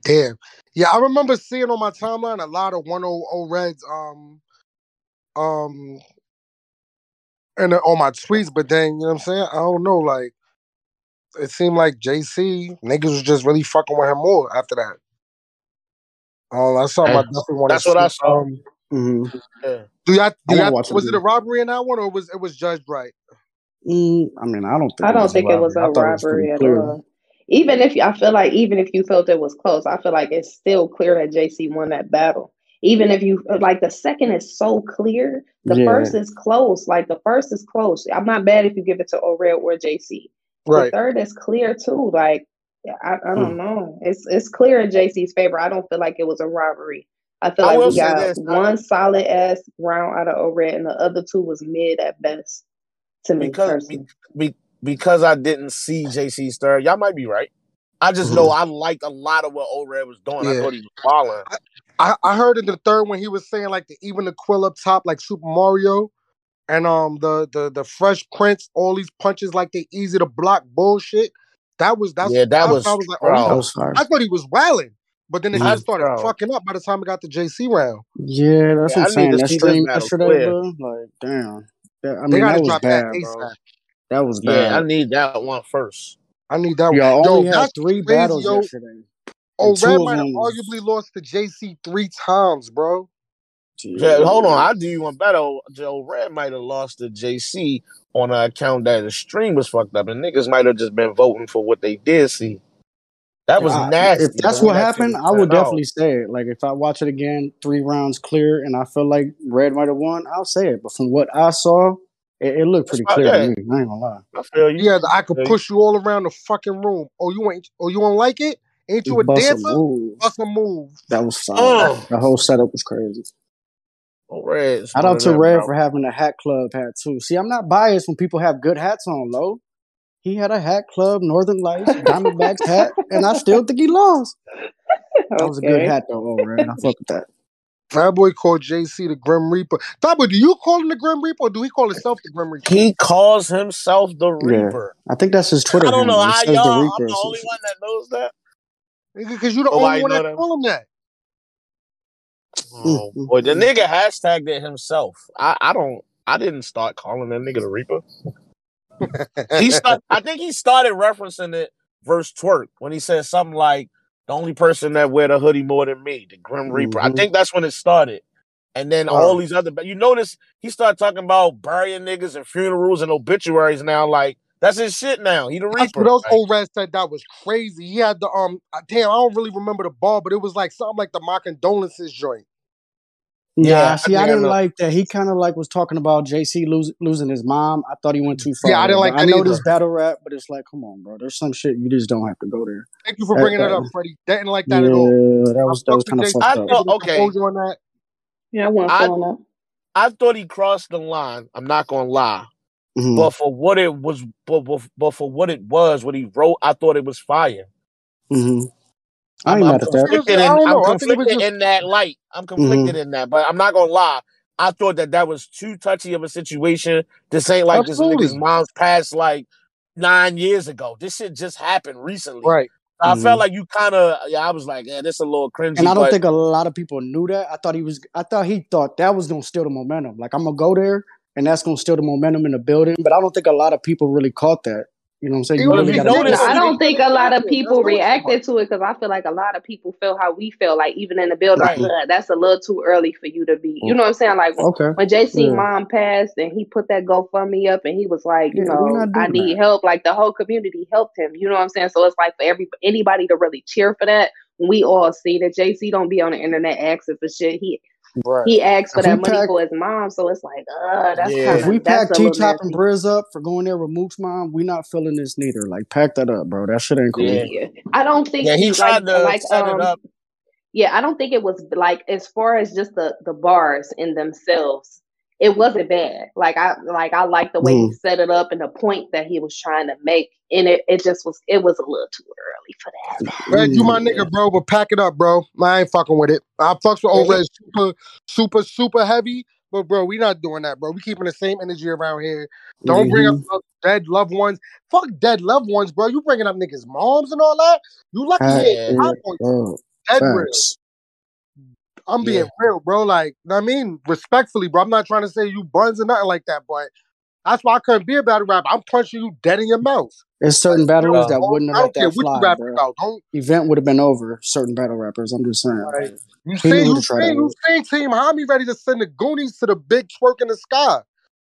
Damn. Yeah, I remember seeing on my timeline a lot of one hundred Reds um, um, and on my tweets, but then, you know what I'm saying? I don't know, like, it seemed like J C, niggas was just really fucking with him more after that. Oh, I saw my different one. That's what I saw. Um, mm-hmm. yeah. Do y'all, do y'all, was it a robbery in that one, or was it was judged right? Mm, I mean, I don't think I don't it was think a it was a robbery was at all. Even if I feel like, even if you felt it was close, I feel like it's still clear that J C won that battle. Even if you like, the second is so clear. The yeah. first is close. Like the first is close. I'm not mad if you give it to O-Red or J C. Right. The third is clear too. Like I, I don't mm. know. It's it's clear in J C's favor. I don't feel like it was a robbery. I feel I like we got this, one I... solid ass round out of O-Red, and the other two was mid at best to me personally. Because I didn't see J C's third, y'all might be right. I just know I liked a lot of what O-Red was doing. Yeah. I thought he was balling. I, I heard in the third when he was saying like the even the quill up top, like Super Mario, and um the the the Fresh Prince, all these punches like they easy to block bullshit. That was that's yeah that I, was I was like oh, bro, was, I thought he was wilding, but then it just started bro. fucking up by the time it got to J C round. Yeah, that's yeah, what I'm saying. That stream yesterday, bro. Like damn, that, I mean, they gotta that drop bad, that ASAP. That was bad. Yeah, I need that one first. I need that yo, one. Yo, only had three crazy, battles yo. yesterday. Oh, Red might have arguably lost to J C three times, bro. Dude. Yeah, hold on. I do you one better. Joe Red might have lost to J C on an account that the stream was fucked up, and niggas might have just been voting for what they did see. That was I, nasty. If that's what happened, I would definitely out. say it. Like, if I watch it again, three rounds clear, and I feel like Red might have won, I'll say it. But from what I saw, It, it looked pretty That's clear to me. I ain't gonna lie. I feel you. Yeah, I could push you all around the fucking room. Oh, you ain't. Oh, you don't like it? Ain't you a bust dancer? A move. Bust a move. That was solid. Oh. The whole setup was crazy. Oh, Red. Shout out to Red for having a hat club hat too. See, I'm not biased when people have good hats on, Lo. He had a hat club, Northern Lights, Diamondbacks hat, and I still think he lost. That okay. was a good hat though, Red. I fuck with that. That boy called J C the Grim Reaper. That boy, do you call him the Grim Reaper or do he call himself the Grim Reaper? He calls himself the Reaper. Yeah. I think that's his Twitter. I don't know. I, y'all, the I'm the only one that knows that. Because you're the Nobody only one that, that call him that. Oh boy, the nigga hashtagged it himself. I, I don't. I didn't start calling that nigga the Reaper. he start, I think he started referencing it versus Twerk when he said something like, the only person that wear the hoodie more than me, the Grim Reaper. Mm-hmm. I think that's when it started. And then wow. all these other... You notice he started talking about burying niggas and funerals and obituaries now. Like, that's his shit now. He the Reaper. That's what those like, old rats said that was crazy. He had the... um. Damn, I don't really remember the ball, but it was like something like the My Condolences joint. Yeah, yeah see, I, I didn't I like that. He kind of like was talking about J C lose, losing his mom. I thought he went too far. Yeah, I didn't like that I know either. This battle rap, but it's like, come on, bro. There's some shit you just don't have to go there. Thank you for that, bringing that, that up, Freddie. Didn't like that yeah, at all. Yeah, that was, was kind of fucked I up. Thought, okay. On that. Yeah, I want to on that. I thought he crossed the line. I'm not going to lie. Mm-hmm. But for what it was, but, but, but for what it was, what he wrote, I thought it was fire. Mm-hmm. I'm, I'm conflicted, in, I'm conflicted just... in that light. I'm conflicted mm-hmm. in that, but I'm not gonna lie. I thought that that was too touchy of a situation. This ain't like Absolutely. this nigga's mom's passed like nine years ago. This shit just happened recently. Right. I mm-hmm. felt like you kind of. Yeah, I was like, yeah, this a little cringy. And I don't but... think a lot of people knew that. I thought he was. I thought he thought that was gonna steal the momentum. Like I'm gonna go there, and that's gonna steal the momentum in the building. But I don't think a lot of people really caught that. You know what I'm saying? You really you notice, I don't think a lot of people reacted to it because I feel like a lot of people feel how we feel, like even in the building, right. uh, that's a little too early for you to be. You know what I'm saying? Like okay. when J C yeah. mom passed and he put that GoFundMe up and he was like, you yeah, know, I need that. help. Like the whole community helped him. You know what I'm saying? So it's like for every anybody to really cheer for that, we all see that J C don't be on the internet asking for shit. He Right. He asked for if that money pack, for his mom, so it's like, uh, that's yeah. kind of. We pack T Top and Briz up for going there with Mook's mom. We're not feeling this neither. Like, pack that up, bro. That shit ain't cool. Yeah, yeah. I don't think. Yeah, he tried like, to like, set um, it up. Yeah, I don't think it was like as far as just the the bars in themselves. It wasn't bad. Like I like I like the way mm. he set it up and the point that he was trying to make. And it, it just was it was a little too early for that. Man, mm. you my nigga, bro, but pack it up, bro. I ain't fucking with it. I fucks with old red super, super, super heavy. But bro, we not doing that, bro. We keeping the same energy around here. Don't mm-hmm. bring up dead loved ones. Fuck dead loved ones, bro. You bringing up niggas' moms and all that? You lucky. Dead ribs. I'm being yeah. real, bro. Like, I mean, respectfully, bro. I'm not trying to say you buns or nothing like that, but that's why I couldn't be a battle rapper. I'm punching you dead in your mouth. There's certain battle rappers that wouldn't have let that fly, bro. Don't... Event would have been over. Certain battle rappers, I'm just saying. Right. You seen, you seen, you seen Team Homie ready to send the Goonies to the big twerk in the sky.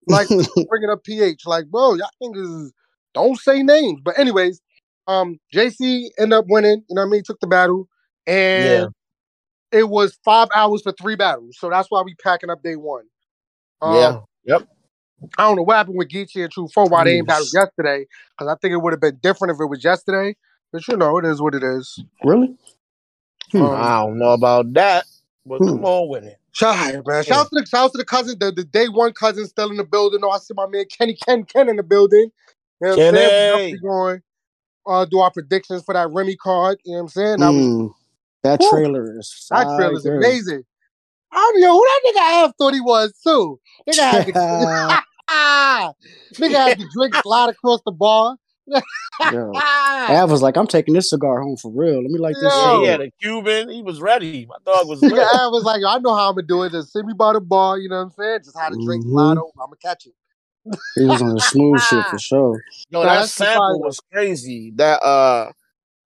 Like, bringing up P H. Like, bro, y'all niggas don't say names. But anyways, um, J C ended up winning. You know what I mean? Took the battle. And... Yeah. It was five hours for three battles, so that's why we packing up day one. Um, yeah. Yep. I don't know what happened with Geechi and Tru Foe why they ain't battled yesterday, because I think it would have been different if it was yesterday. But you know, it is what it is. Really? Hmm. Um, I don't know about that, but hmm. come on with it. Shout out, man. Shout out to the shout out to the cousin, the, the day one cousin still in the building. Oh, I see my man Kenny Ken Ken in the building. You know what I'm saying? Going uh, do our predictions for that Remy card. You know what I'm saying? That mm. was. That trailer is fire. That trailer is amazing. I don't know who that nigga Av thought he was too. Nigga had to, nigga had to drink slide across the bar. Yo, Av was like, "I'm taking this cigar home for real. Let me like this." Yo, he had a Cuban. He was ready. My dog was. Nigga Av was like, "I know how I'm gonna do it. Just send me by the bar. You know what I'm saying? Just how to drink mm-hmm. slide over. I'm gonna catch it." He was on the smooth shit for sure. Yo, so that, that sample was crazy. That uh.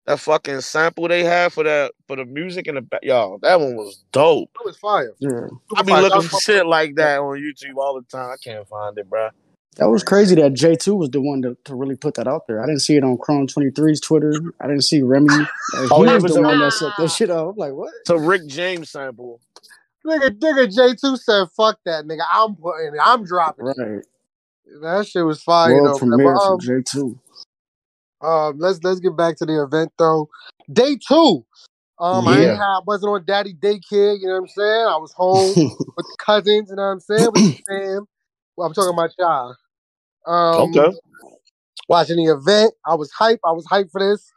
That fucking sample they had for that for the music and the ba- y'all, that one was dope. It was fire. Yeah. I be looking for shit like that on YouTube all the time. I can't find it, bro. That was crazy that J two was the one to, to really put that out there. I didn't see it on Chrome twenty-three's Twitter. I didn't see Remy. Like, oh, he was, was the one that set that shit up. I'm like, what? It's a Rick James sample. Nigga, nigga, J two said, fuck that, nigga. I'm putting it. I'm dropping it. Right. That shit was fire. World you know, premiere but, um, from J two. Um, let's let's get back to the event though. Day two. Um, yeah. I, ain't, I wasn't on daddy daycare. You know what I'm saying? I was home with cousins. You know what I'm saying? With Sam. Well, I'm talking about y'all. Um, okay. Watching the event, I was hype. I was hype for this.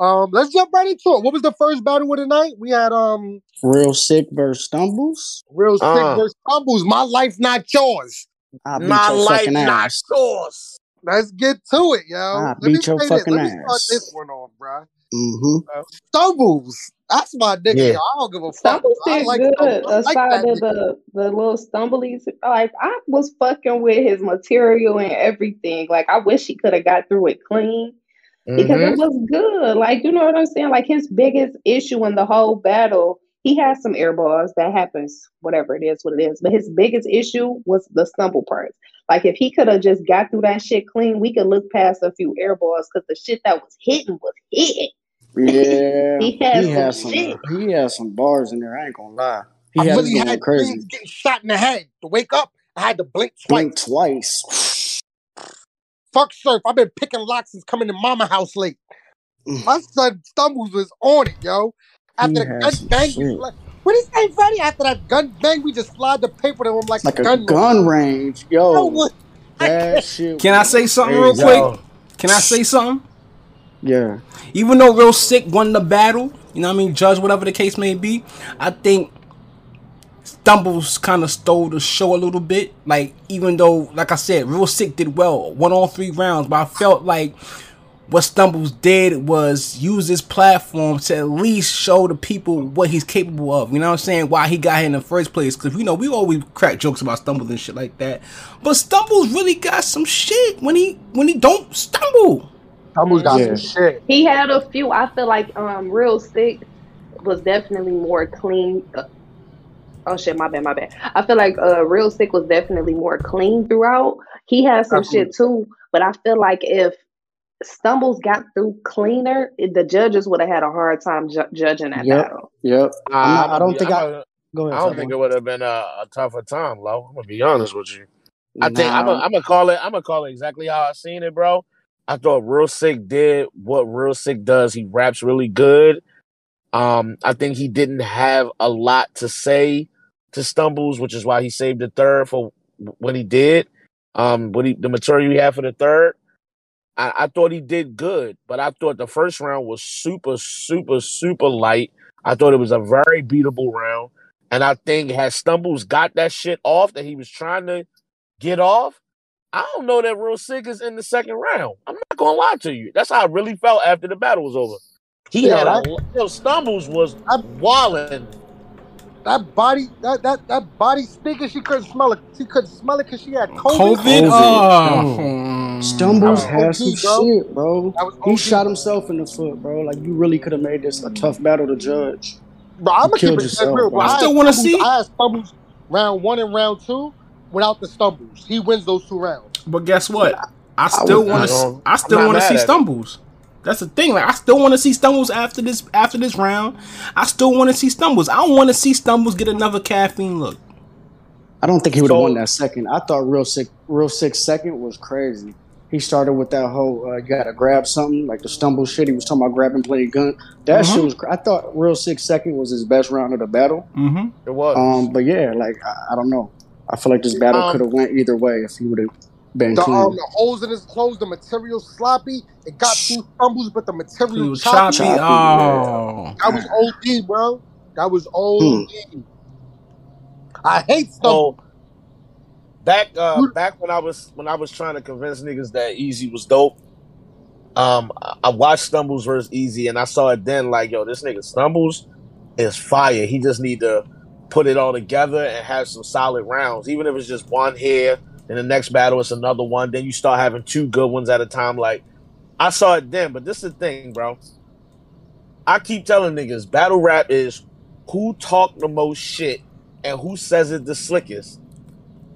Um, let's jump right into it. What was the first battle of the night? We had um Real Sick versus Stumbles. Real Sick uh. versus Stumbles. My life, not yours. I beat My your life, not yours. Let's get to it, yo. I Let beat your fucking this. Let ass. Let me start this one off, bro. Mm-hmm. Uh, Stumbles. That's my nigga. Yeah. I don't give a fuck. Stumbles I like good. Stumbles. I like Aside of the, the little stumblies, like I was fucking with his material and everything. Like I wish he could have got through it clean. Because mm-hmm. it was good. Like, you know what I'm saying? Like, his biggest issue in the whole battle, he has some air balls. That happens. Whatever it is, what it is. But his biggest issue was the stumble part. Like, if he could have just got through that shit clean, we could look past a few air balls because the shit that was hitting was hitting. Yeah. he had he some, has some shit. He has some bars in there. I ain't gonna lie. He I had really had crazy. Things getting shot in the head. To wake up, I had to blink twice. Blink twice. Fuck surf. I've been picking locks since coming to mama house late. My son Stumbles was on it, yo. After he the gun bang, like, what is that, Freddy? After that gun bang, we just slide the paper to him like, like a gun, gun range. Yo, yo what? That shit. Can I say something real quick? Go. Can I say something? Yeah. Even though Real Sick won the battle, you know what I mean? Judge, whatever the case may be, I think Stumbles kind of stole the show a little bit. Like, even though, like I said, Real Sick did well, won all three rounds, but I felt like what Stumbles did was use his platform to at least show the people what he's capable of. You know what I'm saying? Why he got here in the first place. Because, you know, we always crack jokes about Stumbles and shit like that. But Stumbles really got some shit when he when he don't stumble. Stumbles got yeah. some shit. He had a few. I feel like um, Real Sick was definitely more clean. Oh shit, my bad, my bad. I feel like uh, Real Sick was definitely more clean throughout. He had some Absolutely. shit too, but I feel like if Stumbles got through cleaner, the judges would have had a hard time ju- judging that yep. battle. Yep. I, I don't yeah, think I. I, go ahead, I don't someone. think it would have been a, a tougher time, Lo. I'm gonna be honest with you. I nah. think I'm gonna call it. I'm gonna call it exactly how I seen it, bro. I thought Real Sick did what Real Sick does. He raps really good. Um, I think he didn't have a lot to say to Stumbles, which is why he saved the third for what he did. Um, what he, the material he had for the third, I, I thought he did good, but I thought the first round was super, super, super light. I thought it was a very beatable round, and I think had Stumbles got that shit off that he was trying to get off, I don't know that Real Sick is in the second round. I'm not gonna lie to you. That's how I really felt after the battle was over. He yeah, had that, a, yo, Stumbles was wilding. That body, that that that body stinking. She couldn't smell it. She couldn't smell it because she had COVID. COVID. Oh. Stumbles has some shit, bro. He shot himself in the foot, bro. Like you really could have made this a tough battle to judge. Bro, I'm gonna keep it real. Bro. I still want to see. I had Stumbles round one and round two without the Stumbles. He wins those two rounds. But guess what? I still want to. I still want to see Stumbles. That's the thing. Like I still want to see Stumbles after this after this round. I still want to see Stumbles. I want to see Stumbles get another caffeine look. I don't think he would have so, won that second. I thought Real Sick Real Sick second was crazy. He started with that whole uh, you gotta grab something, like the Stumble shit. He was talking about grabbing plenty gun. That mm-hmm. shit was cr- I thought Real Sick second was his best round of the battle. Mm-hmm. It was. Um, but yeah, like I, I don't know. I feel like this battle um, could have went either way if he would have The, um, the holes in his clothes, the material sloppy. It got two Stumbles, but the material choppy. choppy. Oh, that was O D, bro. That was O D. Hmm. I hate Stumbles. So, back, uh, back when I was when I was trying to convince niggas that Easy was dope. Um, I watched Stumbles versus Easy, and I saw it then. Like, yo, this nigga Stumbles is fire. He just need to put it all together and have some solid rounds, even if it's just one here. In the next battle, it's another one. Then you start having two good ones at a time. Like, I saw it then, but this is the thing, bro. I keep telling niggas, battle rap is who talk the most shit and who says it the slickest.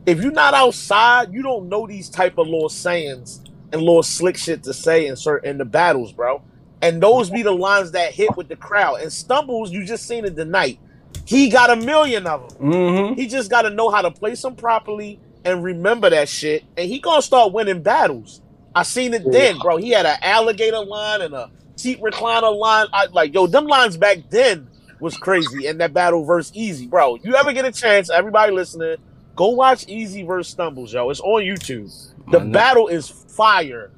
If you're not outside, you don't know these type of little sayings and little slick shit to say in certain in the battles, bro. And those be the lines that hit with the crowd. And Stumbles, you just seen it tonight. He got a million of them. Mm-hmm. He just got to know how to place them properly and remember that shit, and he gonna start winning battles. I seen it then, bro. He had an alligator line and a seat recliner line. I, like, yo, them lines back then was crazy. And that battle versus Easy, bro. You ever get a chance, everybody listening, go watch Easy versus Stumbles, yo. It's on YouTube. The battle is fire.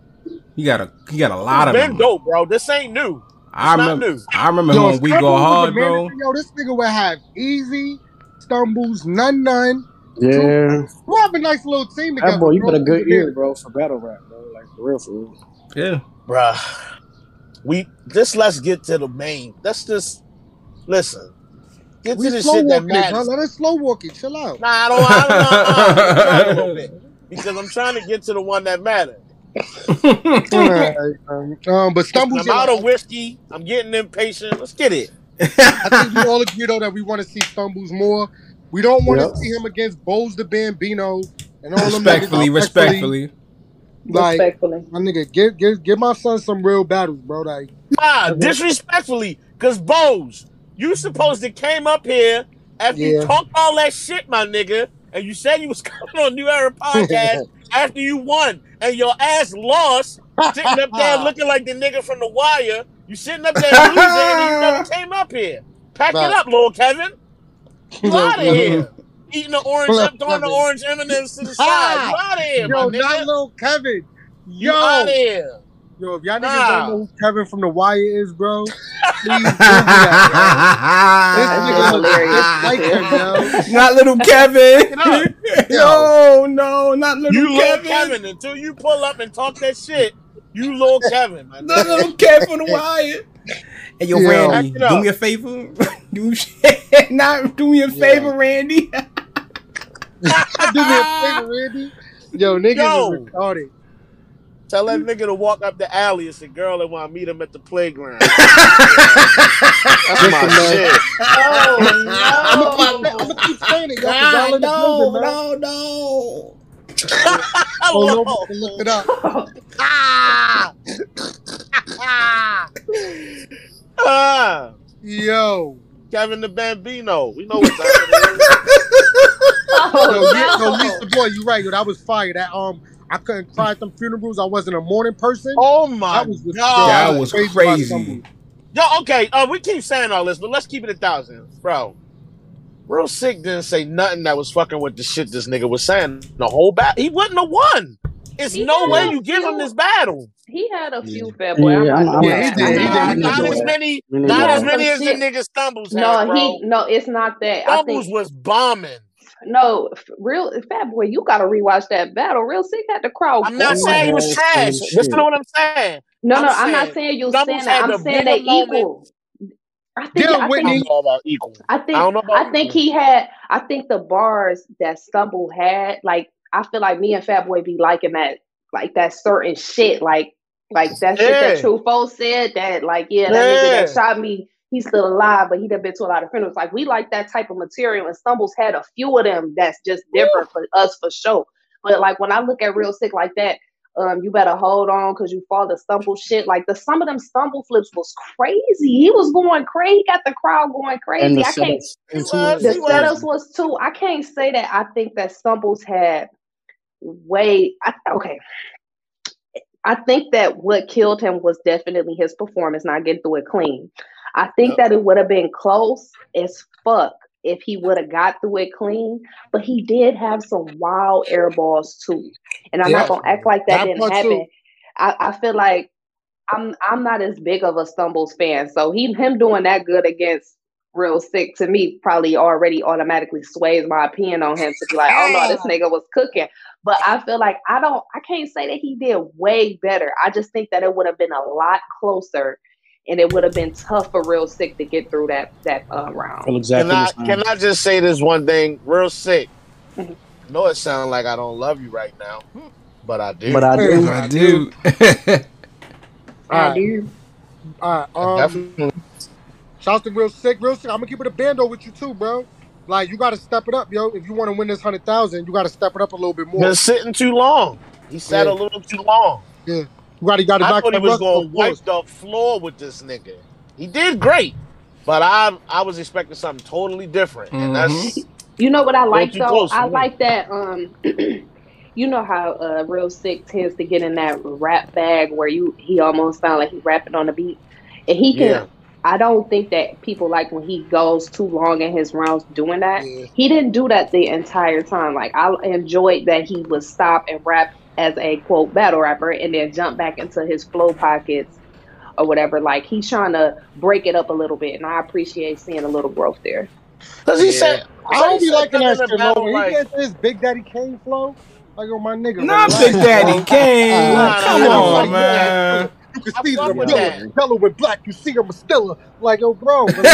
You got a, you got a lot it's of been them. Dope, bro. This ain't new. It's I not remember, new. I remember yo, when we go hard, bro. Yo, this nigga would have Easy, Stumbles, Nun Nun. Yeah, we have a nice little team together. That boy, you bro. Put a good ear, bro, for battle rap, bro. Like for real, for real. Yeah, bruh. We just let's get to the main. Let's just listen. Get we to the shit that matters. Let us slow walk it. Chill out. Nah, I don't. I don't know. a little bit because I'm trying to get to the one that matters. um, but Stumbles. I'm out of whiskey. I'm getting impatient. Let's get it. I think we all agree though that we want to see Stumbles more. We don't want yep. to see him against Boz the Bambino and all them respectfully, niggas. Respectfully, respectfully, like respectfully. My nigga, give give give my son some real battles, bro. Like nah, disrespectfully, cause Boz, you supposed to came up here after yeah. you talked all that shit, my nigga, and you said you was coming on New Era Podcast after you won, and your ass lost, sitting up there looking like the nigga from The Wire. You sitting up there losing, and you never came up here. Pack right. it up, Lil Kevin. You out of here. Eating the orange, throwing the orange M and M's to the side. You out of here, yo, my nigga. Not Little Kevin. Yo. You out of here. Yo, if y'all nah. niggas don't know who Kevin from The Wire is, bro, please do that, bro. This nigga hilarious. Like him, yo. Not Little Kevin. Yo, no, not Little you Kevin. You Little Kevin. Until you pull up and talk that shit, you Little Kevin, man. Not Little Kevin from The Wire. Hey, yo, yo, Randy, do me a favor. Do shit. Not do me a favor, yeah. Randy. Do me a favor, Randy. Yo, niggas yo. Is retarded. Tell that nigga to walk up the alley and say, girl, I want to meet him at the playground. That's my shit. Oh, no. I'm going to keep saying it. God, no, prison, no, no. Oh, no. Look it up. Ah. Ah. Yo, Kevin the Bambino. We know what's happening. Oh, no, no, Lisa boy, you right. Yo, that was fire. That um, I couldn't cry at them funerals. I wasn't a morning person. Oh my god, that was crazy. crazy. Yo, okay. Uh, we keep saying all this, but let's keep it a thousand, bro. Real Sick didn't say nothing that was fucking with the shit this nigga was saying. The whole battle, he wouldn't have won. It's he no way you few, give him this battle. He had a few bad boys. Yeah, not as many, not as many as the nigga Stumbles. No, had, he no, it's not that. Stumbles I think, was bombing. No, real Fat Boy, you gotta rewatch that battle. Real Sick had the crowd. I'm not saying he was trash. Listen to what I'm saying. No, I'm no, saying, I'm not saying you're saying that. I'm saying they equal. I think I think, I think I, don't I think he had I think the bars that Stumble had, like I feel like me and Fatboy be liking that like that certain shit. Like like that shit yeah. that Tru Foe said that like yeah, that yeah. nigga that shot me, he's still alive, but he done been to a lot of funerals. Like we like that type of material and Stumbles had a few of them that's just different Woo. For us for sure. But like when I look at Real Sick like that, Um, you better hold on because you fall to Stumble shit. Like the some of them Stumble flips was crazy. He was going crazy. He got the crowd going crazy. I can't. Was, the setups was too. I can't say that. I think that Stumbles had way. I, okay. I think that what killed him was definitely his performance, not getting through it clean. I think okay. that it would have been close as fuck if he would have got through it clean, but he did have some wild air balls too. And I'm yeah. not gonna act like that, that didn't happen. I, I feel like I'm I'm not as big of a Stumbles fan. So he him doing that good against Real Sick to me probably already automatically sways my opinion on him to be like, oh no, this nigga was cooking. But I feel like I don't I can't say that he did way better. I just think that it would have been a lot closer. And it would have been tough for Real Sick to get through that that uh, round. Exactly. Can I, can I just say this one thing? Real Sick. I know it sounds like I don't love you right now, but I do. But I do. I do. I do. All right. Um, shout out to Real Sick. Real Sick. I'm gonna keep it a bando with you too, bro. Like you got to step it up, yo. If you want to win this hundred thousand, you got to step it up a little bit more. Been sitting too long. He sat yeah. a little too long. Yeah. Right, got it I back thought he was going to wipe the floor with this nigga. He did great, but I I was expecting something totally different, mm-hmm. and that's You know what I like though? Close, I man. like that. Um, you know how uh, Real Sick tends to get in that rap bag where you he almost sound like he's rapping on the beat, and he can. Yeah. I don't think that people like when he goes too long in his rounds doing that. Yeah. He didn't do that the entire time. Like, I enjoyed that he would stop and rap as a, quote, battle rapper and then jump back into his flow pockets or whatever. Like, he's trying to break it up a little bit, and I appreciate seeing a little growth there. Because he yeah. said, I don't be liking that shit, man. When he gets this Big Daddy Kane flow, like, oh, my nigga. Not nah, Big Daddy Kane. Uh, Come on, man. You see I'm with yellow with black. You see I'm a stiller. Like, yo, bro. Relax, bro.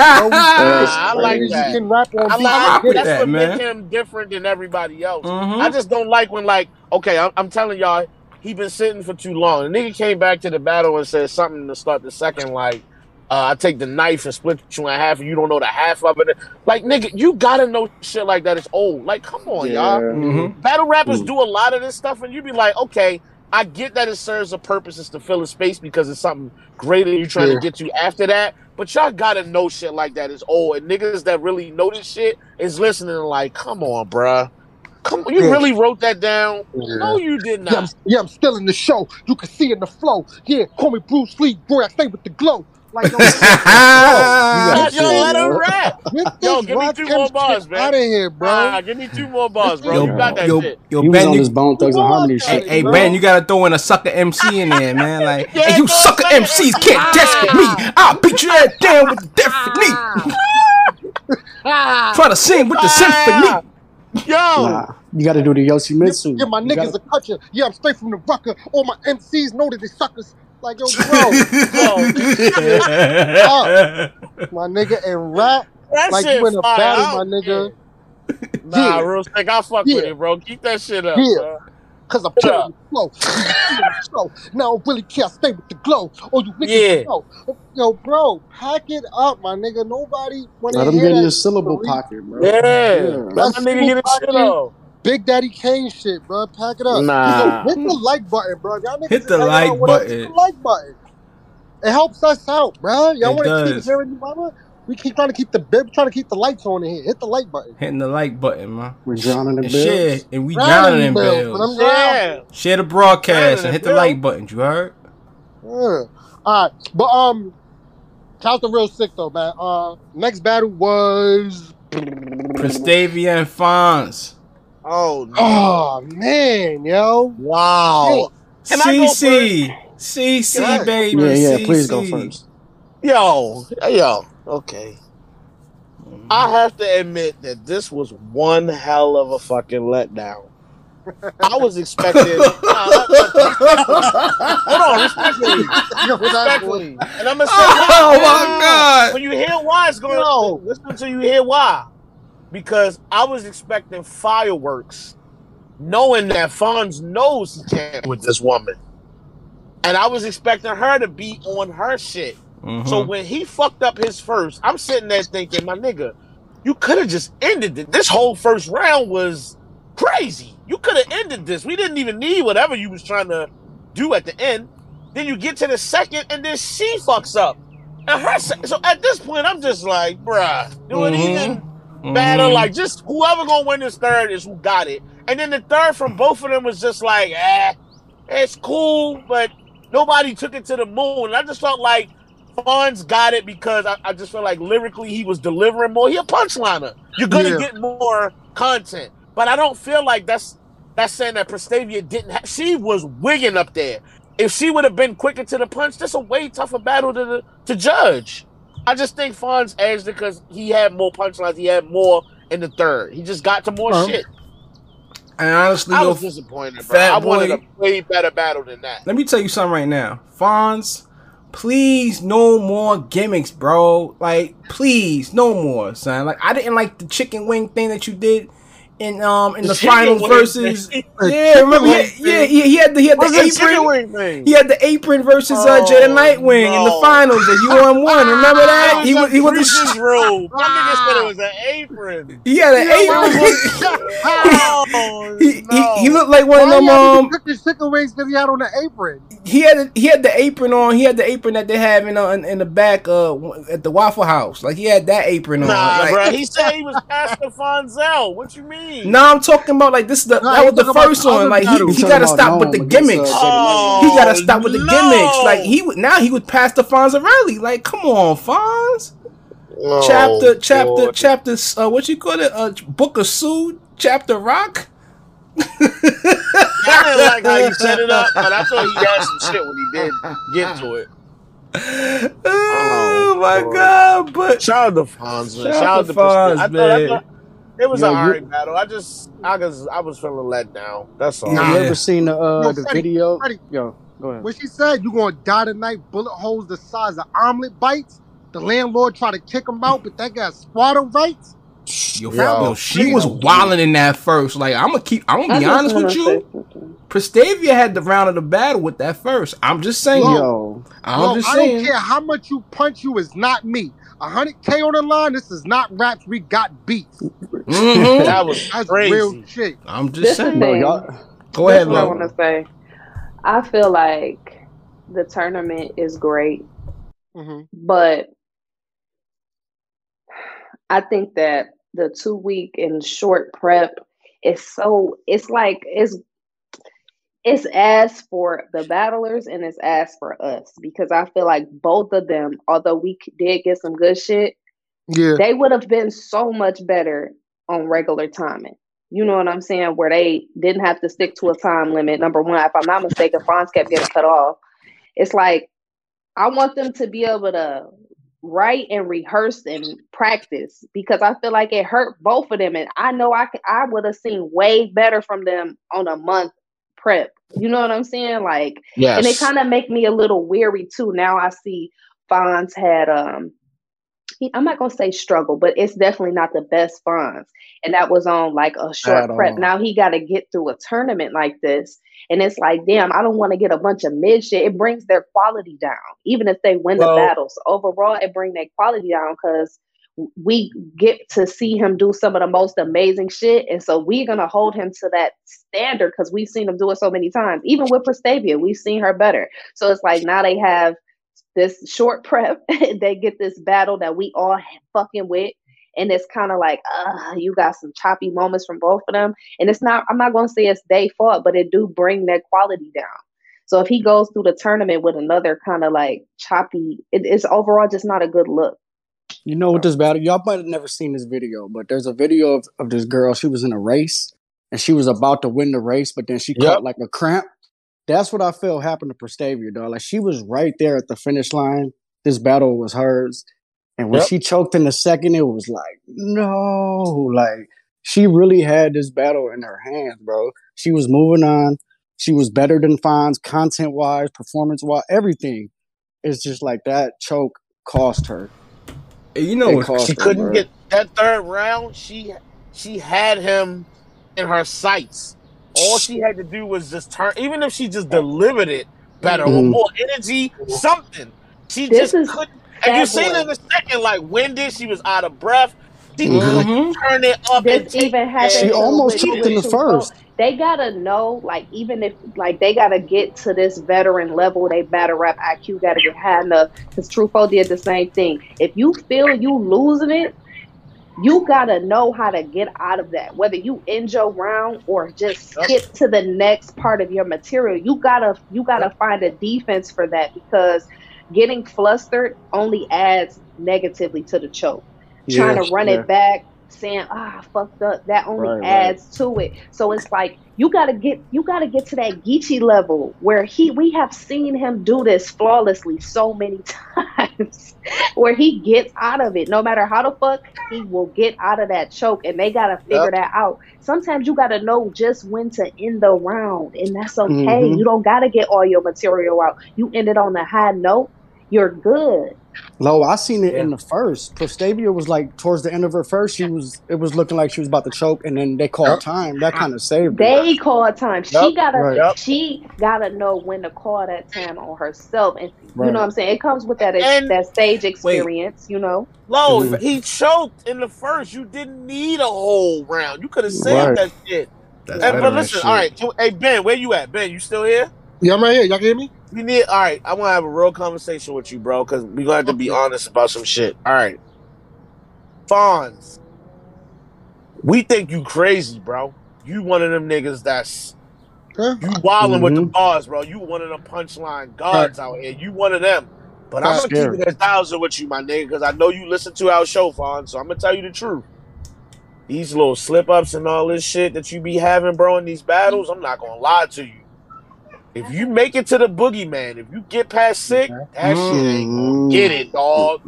I like that. You can rap on I like, that's that, what makes him different than everybody else. Mm-hmm. I just don't like when, like, okay, I'm, I'm telling y'all, he been sitting for too long. The nigga came back to the battle and said something to start the second, like, uh, I take the knife and split you in half and you don't know the half of it. Like, nigga, you gotta know shit like that. It's old. Like, come on, yeah. y'all. Mm-hmm. Battle rappers mm-hmm. do a lot of this stuff and you be like, okay, I get that it serves a purpose, it's to fill a space because it's something greater you're trying yeah. to get to after that. But y'all gotta know shit like that is old, and niggas that really know this shit is listening and like, come on, bruh. Come on, you yeah. really wrote that down? Yeah. No, you did not. Yeah I'm, yeah, I'm still in the show. You can see in the flow. Yeah, call me Bruce Lee, boy, I stay with the glow. Like, no, yo, yo, let him rap. Yo, give me two more bars, man. Out of here, bro. Nah, give me two more bars, bro. Yo, you got that yo, shit. Yo, Ben, on you, this Bone Thugs and Harmony shit. Hey, bro. Ben, you gotta throw in a sucker M C in there, man. Like, yeah, hey, you sucker M Cs can't test me. I'll beat you that damn with the death knee. Try to sing with the symphony. Yo, nah, you gotta do the Yoshimitsu. Yeah, my you niggas gotta... a culture. Yeah, I'm straight from the rucker. All my M Cs know that they suckers. Like, yo, bro, bro. Up, my nigga, and rap that like you in a battle, my nigga. Nah, yeah. Real Sick, I fuck yeah. with it, bro. Keep that shit up, yeah. bro. Cause I'm killing the flow. Now I don't really care. I stay with the glow. Oh, you niggas know. Yeah. Yo, bro, pack it up, my nigga. Nobody wanna let him get in your syllable three. pocket, bro. Yeah, yeah. Let my nigga get his shit up. Big Daddy Kane shit, bro. Pack it up. Nah. Hit the like button, bro. Y'all niggas hit the like button. Hit the like button. It helps us out, bro. Y'all want to keep hearing you, mama? We keep trying to keep the bib, trying to keep the lights on in here. Hit the like button. Hitting the like button, man. We're drowning in bills. Share, and we drowning in bills. Yeah. Share the broadcast and hit the like button. You heard? Yeah. All right, but um, shout out to Real Sick though, man. Uh, next battle was Prestavia and Fonz. Oh, no. Oh man, yo! Wow. Hey, C C, C C, baby. Yeah, yeah. C C. Please go first. Yo, yo. Okay. Mm. I have to admit that this was one hell of a fucking letdown. I was expecting. Nah, hold on, respectfully, respectfully, and I'm gonna say, oh my god! When you hear why, it's going no. on. Listen until you hear why. Because I was expecting fireworks, knowing that Fonz knows he can't with this woman. And I was expecting her to be on her shit. Mm-hmm. So when he fucked up his first, I'm sitting there thinking, my nigga, you could have just ended it. This whole first round was crazy. You could have ended this. We didn't even need whatever you was trying to do at the end. Then you get to the second, and then she fucks up. And her se- so at this point, I'm just like, bruh, you know, mm-hmm. even... battle, mm-hmm. like, just whoever gonna win this third is who got it. And then the third from both of them was just like, eh, it's cool, but nobody took it to the moon. And I just felt like Fonz got it because I, I just felt like lyrically he was delivering more. He a punchliner. You're gonna yeah. get more content. But I don't feel like that's that's saying that Prestavia didn't have, she was wigging up there. If she would have been quicker to the punch, that's a way tougher battle to to judge. I just think Fonz edged it because he had more punchlines. He had more in the third. He just got to more uh-huh. shit. And honestly, I was disappointed, bro. I boy, wanted a way better battle than that. Let me tell you something right now. Fonz, please, no more gimmicks, bro. Like, please, no more, son. Like, I didn't like the chicken wing thing that you did in um in the, the finals versus yeah remember he, yeah he, he had the he had What's the apron he had the apron versus uh, Jada Nightwing oh, in the finals that you won one remember that was he was he was the robe. My nigga said it was an apron. He had an yeah, apron. Was, oh, he, no. he, he looked like one Why of them. Um, chicken wings because he had on the apron. He had a, he had the apron on. He had the apron that they have in uh, in, in the back uh, at the Waffle House. Like he had that apron nah, on. Like, bro, he said he was Pastor Fonzel. What you mean? No, nah, I'm talking about like this. The, nah, that was the first one. Like he, he got to stop with the gimmicks. Oh, he got to stop with the no. gimmicks. Like he now he was Pastor Fonzarelli. Like come on, Fonz. Oh, chapter, chapter, God. chapter. Uh, what you call it? Uh, Book of Suge, chapter Rock. I didn't like how you set it up, but I thought he had some shit when he did get to it. Ooh, oh my God. God! But shout out to Fonz, man. Shout out to Fonz, I man. I thought, I thought it was Yo, an alright battle. I just, I was, I was feeling let down. That's all. Nah, yeah. You ever seen the uh, Yo, the Freddy, video? Freddy. Yo, go ahead. When she said you gonna die tonight, bullet holes the size of omelet bites. The landlord tried to kick him out, but that guy squatter rights. Yo, yo, she was wilding in that first. Like I'm gonna keep. I'm gonna be honest with you. Prestavia had the round of the battle with that first. I'm just saying. Yo, I'm yo, just I saying. don't care how much you punch. You is not me. A hundred K on the line. This is not raps. We got beat. Mm-hmm. That was that's crazy. Real shit. I'm just this saying. Bro, y'all. Go ahead, man. I want to say. I feel like the tournament is great, mm-hmm. but. I think that the two week and short prep is so it's like it's it's as for the battlers and it's as for us because I feel like both of them, although we did get some good shit, yeah, they would have been so much better on regular timing. You know what I'm saying? Where they didn't have to stick to a time limit. Number one, if I'm not mistaken, Fonz kept getting cut off. It's like I want them to be able to write and rehearse and practice because I feel like it hurt both of them. And I know I could, I would have seen way better from them on a month prep. You know what I'm saying? Like, yes. And it kind of make me a little weary too. Now I see Fonz had, um, he, I'm not going to say struggle, but it's definitely not the best Fonz. And that was on like a short prep. Now he got to get through a tournament like this. And it's like, damn, I don't want to get a bunch of mid shit. It brings their quality down. Even if they win well, the battles overall, it brings their quality down because we get to see him do some of the most amazing shit. And so we're going to hold him to that standard because we've seen him do it so many times. Even with Prestavia, we've seen her better. So it's like now they have this short prep. They get this battle that we all fucking with. And it's kind of like, uh, you got some choppy moments from both of them. And it's not, I'm not going to say it's their fault, but it do bring their quality down. So if he goes through the tournament with another kind of like choppy, it, it's overall just not a good look. You know what this battle, y'all might have never seen this video, but there's a video of, of this girl. She was in a race and she was about to win the race, but then she yep. caught like a cramp. That's what I feel happened to Prestavia, dog. Like she was right there at the finish line. This battle was hers. And when yep. she choked in the second, it was like, no, like she really had this battle in her hands, bro. She was moving on. She was better than Fonz, content wise, performance wise, everything. It's just like that choke cost her. You know, it cost she her, couldn't bro. get that third round. She she had him in her sights. All she had to do was just turn. Even if she just delivered it better, mm-hmm. more energy, something. She this just is- couldn't. And you seen in the second, like winded, she was out of breath. She mm-hmm. turned it up. This and even happened. She almost choked in the first. They gotta know, like even if, like they gotta get to this veteran level. They battle rap I Q gotta get high enough. Because Tru Foe did the same thing. If you feel you losing it, you gotta know how to get out of that. Whether you end your round or just skip to the next part of your material, you gotta you gotta find a defense for that because. Getting flustered only adds negatively to the choke. Yeah, Trying to run yeah. it back, saying, ah, oh, fucked up. That only right, adds right. to it. So it's like, you gotta get you gotta get to that Geechi level where he we have seen him do this flawlessly so many times where he gets out of it. No matter how the fuck, he will get out of that choke and they gotta figure yep. that out. Sometimes you gotta know just when to end the round and that's okay. Mm-hmm. You don't gotta get all your material out. You end it on a high note. You're good. No, I seen it yeah. in the first. Prestavia was like towards the end of her first. She was. It was looking like she was about to choke, and then they called yep. time. That kind of saved her. They called time. She yep. gotta. Right. She gotta know when to call that time on herself, and right. you know what I'm saying. It comes with that and, that stage experience, wait. you know. Lo, mm-hmm. he choked in the first. You didn't need a whole round. You could have saved right. that shit. That's hey, but listen, shit. All right. So, hey, Ben, where you at? Ben, you still here? Yeah, I'm right here. Y'all can hear me? We need, all right, I want to have a real conversation with you, bro, because we're going to have to be honest about some shit. All right. Fonz, we think you crazy, bro. You one of them niggas that's huh? you wilding mm-hmm. with the bars, bro. You one of them punchline guards huh? out here. You one of them. But I'm, I'm going to keep it a thousand with you, my nigga, because I know you listen to our show, Fonz, so I'm going to tell you the truth. These little slip-ups and all this shit that you be having, bro, in these battles, I'm not going to lie to you. If you make it to the boogeyman, if you get past sick, that mm. shit ain't gonna get it, dog.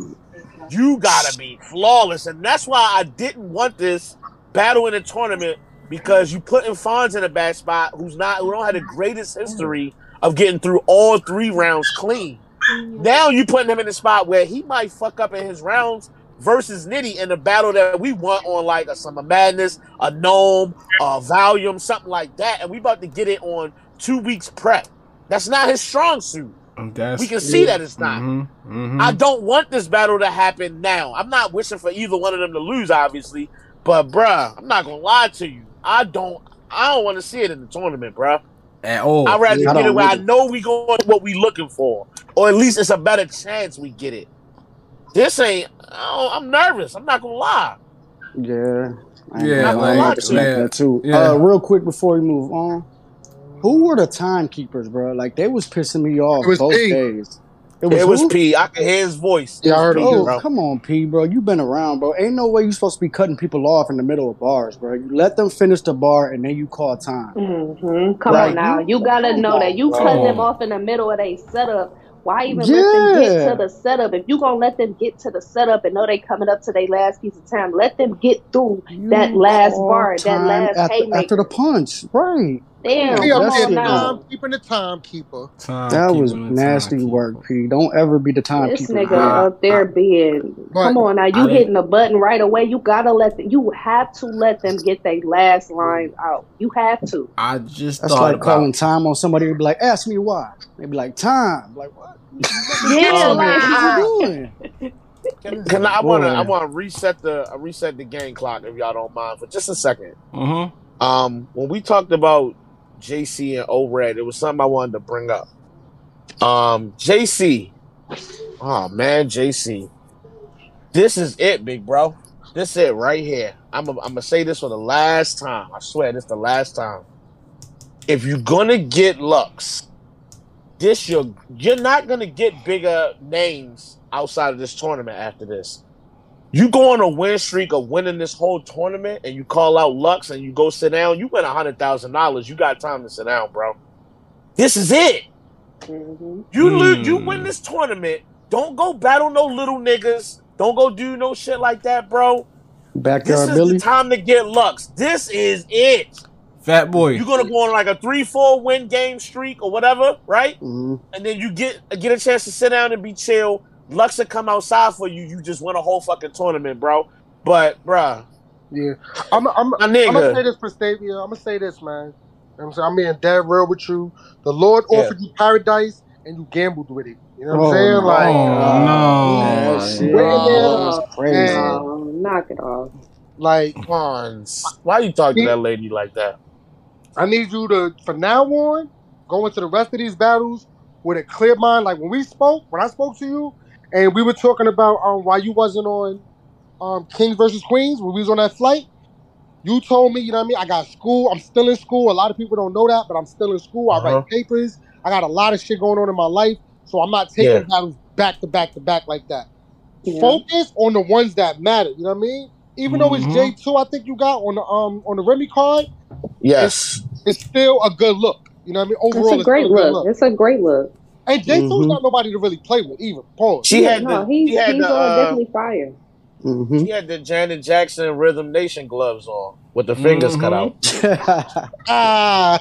You gotta be flawless. And that's why I didn't want this battle in a tournament, because you putting Fonz in a bad spot who's not who don't have the greatest history of getting through all three rounds clean. Now you putting him in a spot where he might fuck up in his rounds versus Nitty in a battle that we want on like a Summer Madness, a Gnome, a Volume, something like that. And we about to get it on two weeks prep. That's not his strong suit. That's we can see it. That it's not. Mm-hmm. Mm-hmm. I don't want this battle to happen now. I'm not wishing for either one of them to lose, obviously. But, bruh, I'm not going to lie to you. I don't I don't want to see it in the tournament, bruh. At all. I'd rather yeah, get I it where I know we going what we looking for. Or at least it's a better chance we get it. This ain't... I'm nervous. I'm not going to lie. Yeah. I'm yeah, not gonna like, lie to yeah. That too. Yeah. Uh, real quick before we move on. Who were the timekeepers, bro? Like, they was pissing me off both P. days. It was, it was P. I could hear his voice. Yeah, I heard P, oh, bro. Come on, P, bro. You been around, bro. Ain't no way you supposed to be cutting people off in the middle of bars, bro. You let them finish the bar, and then you call time. Mm-hmm. Come like, on now. You got to know that you cutting them off in the middle of their setup. Why even yeah. let them get to the setup? If you gonna let them get to the setup and know they coming up to their last piece of time, let them get through you that last bar, that last after, haymaker. After the punch, right. Damn, we are the timekeeper and the timekeeper. Time that keeper, was nasty keeper. work, P. Don't ever be the timekeeper. This nigga I, up there I, being, but, come on now, you I, hitting the button right away. You gotta let, the, you have to let them get their last line out. You have to. I just That's thought like about calling time on somebody. They'd be like, ask me why. They'd be like, time. I'm like, what? Yeah, oh, like, what you doing? Can, can I, I wanna, I wanna reset the, I reset the game clock if y'all don't mind for just a second. Mm-hmm. Um, when we talked about J C and O-Red, it was something I wanted to bring up. Um, J C. Oh, man, J C. This is it, big bro. This is it right here. I'm going to say this for the last time. I swear, this is the last time. If you're going to get Lux, this you're, you're not going to get bigger names outside of this tournament after this. You go on a win streak of winning this whole tournament and you call out Lux and you go sit down, you win one hundred thousand dollars. You got time to sit down, bro. This is it. Mm-hmm. You lose, you win this tournament. Don't go battle no little niggas. Don't go do no shit like that, bro. Backyard Billy. This is the time to get Lux. This is it. Fat boy. You're going to go on like a three four win game streak or whatever, right? Mm-hmm. And then you get, get a chance to sit down and be chill. Lux will come outside for you. You just win a whole fucking tournament, bro. But, bruh. Yeah. I'm, I'm, I'm going to say this, Prestavia. I'm going to say this, man. You know what I'm saying? I'm being dead real with you. The Lord yeah. offered you paradise, and you gambled with it. You know what oh, I'm saying? Like, no. Like, no. no. That's crazy. And, knock it off. Like, Fonz. Why you talking to that lady like that? I need you to, from now on, go into the rest of these battles with a clear mind. Like, when we spoke, when I spoke to you, and we were talking about um, why you wasn't on um, Kings versus Queens when we was on that flight. You told me, you know what I mean? I got school. I'm still in school. A lot of people don't know that, but I'm still in school. I uh-huh. write papers. I got a lot of shit going on in my life, so I'm not taking yeah. battles back to back to back like that. Yeah. Focus on the ones that matter. You know what I mean? Even mm-hmm. though it's J two, I think you got on the um on the Remy card. Yes, it's, it's still a good look. You know what I mean? Overall, it's a great it's a look. look. It's a great look. And J two's mm-hmm. not nobody to really play with either. Pause. She had no, the, he's, he had he's the, uh, definitely fire. Mm-hmm. He had the Janet Jackson Rhythm Nation gloves on with the fingers mm-hmm. cut out. Ah,